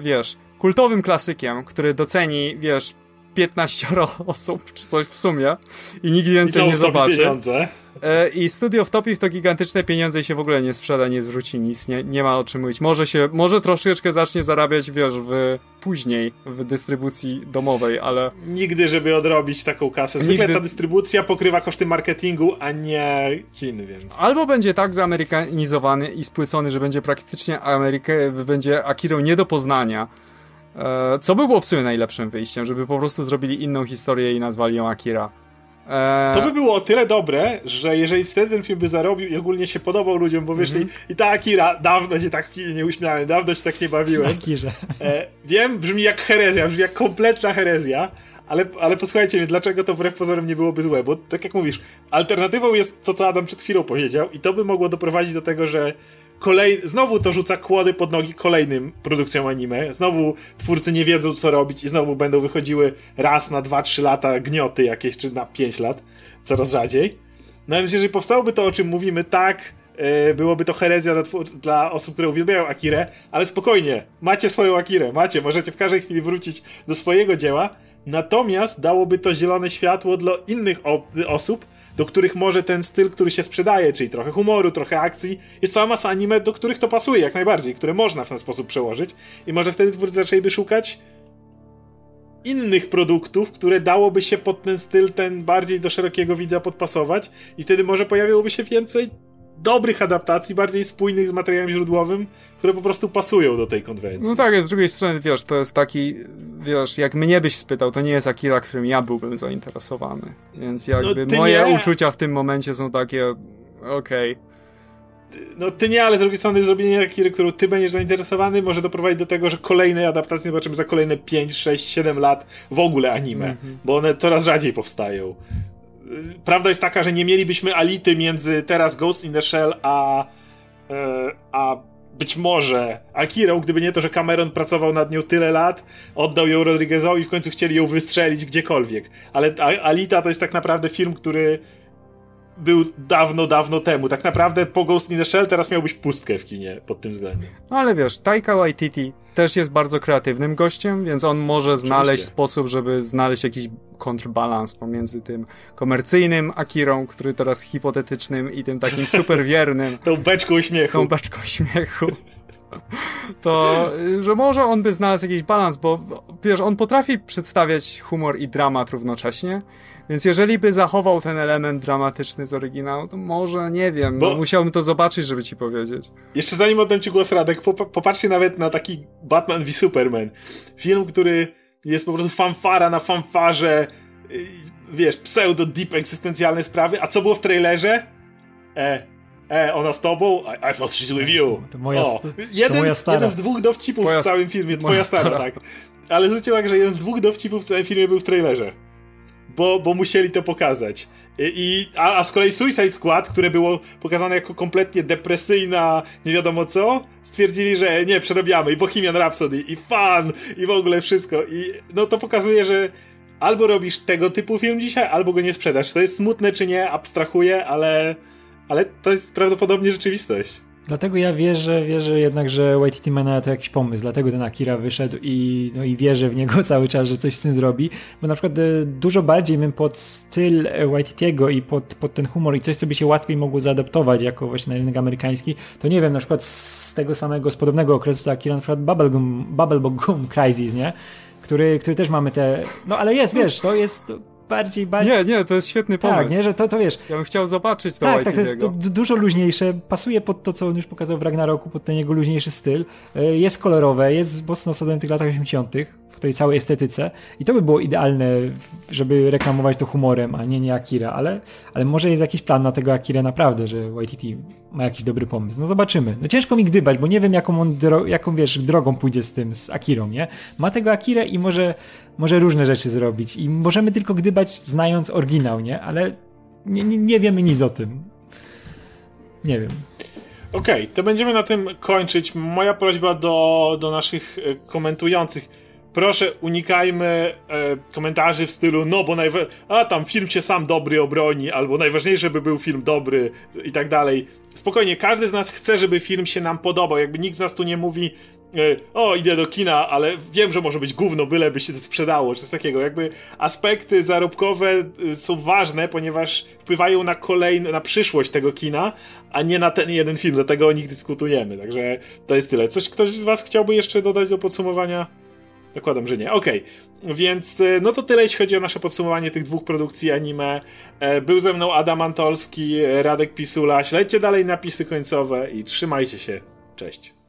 wiesz, kultowym klasykiem, który doceni, wiesz, 15 osób, czy coś w sumie i nikt więcej nie zobaczy. I studio wtopi w to gigantyczne pieniądze i się w ogóle nie sprzeda, nie zwróci nic, nie ma o czym mówić. Może troszeczkę zacznie zarabiać, wiesz, później w dystrybucji domowej, ale... Nigdy, żeby odrobić taką kasę. Zwykle ta dystrybucja pokrywa koszty marketingu, a nie kin, więc... Albo będzie tak zamerykanizowany i spłycony, że będzie praktycznie będzie Akirą nie do poznania. Co by było w sumie najlepszym wyjściem, żeby po prostu zrobili inną historię i nazwali ją Akira. To by było o tyle dobre, że jeżeli wtedy ten film by zarobił i ogólnie się podobał ludziom, bo wyszli i ta Akira, dawno się tak nie uśmiałem, dawno się tak nie bawiłem. Akirze. Wiem, brzmi jak herezja, brzmi jak kompletna herezja, ale posłuchajcie mnie, dlaczego to wbrew pozorom nie byłoby złe, bo tak jak mówisz, alternatywą jest to, co Adam przed chwilą powiedział i to by mogło doprowadzić do tego, że znowu to rzuca kłody pod nogi kolejnym produkcjom anime, znowu twórcy nie wiedzą co robić i znowu będą wychodziły raz na 2-3 lata gnioty jakieś, czy na 5 lat, coraz rzadziej. No więc jeżeli powstałoby to, o czym mówimy, tak, byłoby to herezja dla osób, które uwielbiają Akirę, ale spokojnie, macie swoją Akirę, możecie w każdej chwili wrócić do swojego dzieła, natomiast dałoby to zielone światło dla innych osób, do których może ten styl, który się sprzedaje, czyli trochę humoru, trochę akcji, jest cała masa anime, do których to pasuje jak najbardziej, które można w ten sposób przełożyć i może wtedy twórcy zaczęliby szukać innych produktów, które dałoby się pod ten styl, ten bardziej do szerokiego widza podpasować i wtedy może pojawiałoby się więcej dobrych adaptacji, bardziej spójnych z materiałem źródłowym, które po prostu pasują do tej konwencji. No tak, z drugiej strony, wiesz, to jest taki, wiesz, jak mnie byś spytał, to nie jest Akira, którym ja byłbym zainteresowany. Więc jakby uczucia w tym momencie są takie, okej. No ty nie, ale z drugiej strony zrobienie Akiry, którą ty będziesz zainteresowany, może doprowadzić do tego, że kolejne adaptacje zobaczymy za kolejne 5, 6, 7 lat w ogóle anime, bo one coraz rzadziej powstają. Prawda jest taka, że nie mielibyśmy Ality między teraz Ghost in the Shell a być może Akirą, gdyby nie to, że Cameron pracował nad nią tyle lat, oddał ją Rodriguezowi i w końcu chcieli ją wystrzelić gdziekolwiek. Ale Alita to jest tak naprawdę film, który był dawno, dawno temu. Tak naprawdę po Ghost in the Shell teraz miałbyś pustkę w kinie pod tym względem. No ale wiesz, Taika Waititi też jest bardzo kreatywnym gościem, więc on może znaleźć sposób, żeby znaleźć jakiś kontrbalans pomiędzy tym komercyjnym Akirą, który teraz hipotetycznym i tym takim superwiernym. Tą beczką śmiechu. To, że może on by znalazł jakiś balans, bo wiesz, on potrafi przedstawiać humor i dramat równocześnie, więc jeżeli by zachował ten element dramatyczny z oryginału, to może, nie wiem, bo musiałbym to zobaczyć, żeby ci powiedzieć. Jeszcze zanim oddam ci głos, Radek, popatrzcie nawet na taki Batman v Superman. Film, który jest po prostu fanfara na fanfarze, wiesz, pseudo-deep egzystencjalne sprawy, a co było w trailerze? Ona z tobą? I thought she's with you. Jeden z dwóch dowcipów w całym filmie. Twoja stara, tak. Ale zwróćcie uwagę, że jeden z dwóch dowcipów w całym filmie był w trailerze. Bo musieli to pokazać. A z kolei Suicide Squad, które było pokazane jako kompletnie depresyjna, nie wiadomo co, stwierdzili, że nie, przerobiamy. I Bohemian Rhapsody, i Fun, i w ogóle wszystko. I no to pokazuje, że albo robisz tego typu film dzisiaj, albo go nie sprzedasz. To jest smutne czy nie, abstrahuję, ale to jest prawdopodobnie rzeczywistość. Dlatego ja wierzę jednak, że Waititi ma na to jakiś pomysł, dlatego ten Akira wyszedł i wierzę w niego cały czas, że coś z tym zrobi, bo na przykład dużo bardziej bym pod styl Waititiego i pod ten humor i coś, co by się łatwiej mogło zaadoptować jako właśnie na rynek amerykański, to nie wiem, na przykład z tego samego, z podobnego okresu to Akira, na przykład Bubblegum Crisis, nie? Który też mamy te... No ale jest, wiesz, to jest... Bardziej... Nie, to jest świetny pomysł. Tak, nie, że to wiesz. Ja bym chciał zobaczyć to Waititiego. Tak, to jest dużo luźniejsze, pasuje pod to, co on już pokazał w Ragnaroku, pod ten jego luźniejszy styl. Jest kolorowe, jest mocno osadzone w tych latach 80. w tej całej estetyce i to by było idealne, żeby reklamować to humorem, a nie Akira, ale może jest jakiś plan na tego Akira naprawdę, że Waititi ma jakiś dobry pomysł. No zobaczymy. No ciężko mi gdybać, bo nie wiem, jaką on drogą pójdzie z tym, z Akirą, nie? Ma tego Akirę i może różne rzeczy zrobić i możemy tylko gdybać, znając oryginał, nie? Ale nie wiemy nic o tym. Nie wiem. Okej, to będziemy na tym kończyć. Moja prośba do naszych komentujących. Proszę, unikajmy komentarzy w stylu, no bo tam film się sam dobry obroni, albo najważniejsze by był film dobry i tak dalej. Spokojnie, każdy z nas chce, żeby film się nam podobał, jakby nikt z nas tu nie mówi idę do kina, ale wiem, że może być gówno, byleby się to sprzedało, czy coś takiego. Jakby aspekty zarobkowe są ważne, ponieważ wpływają na przyszłość tego kina, a nie na ten jeden film, dlatego o nich dyskutujemy, także to jest tyle. Ktoś z was chciałby jeszcze dodać do podsumowania? Dokładam, że nie. Okej. Więc no to tyle, jeśli chodzi o nasze podsumowanie tych dwóch produkcji anime. Był ze mną Adam Antolski, Radek Pisula. Śledźcie dalej napisy końcowe i trzymajcie się. Cześć.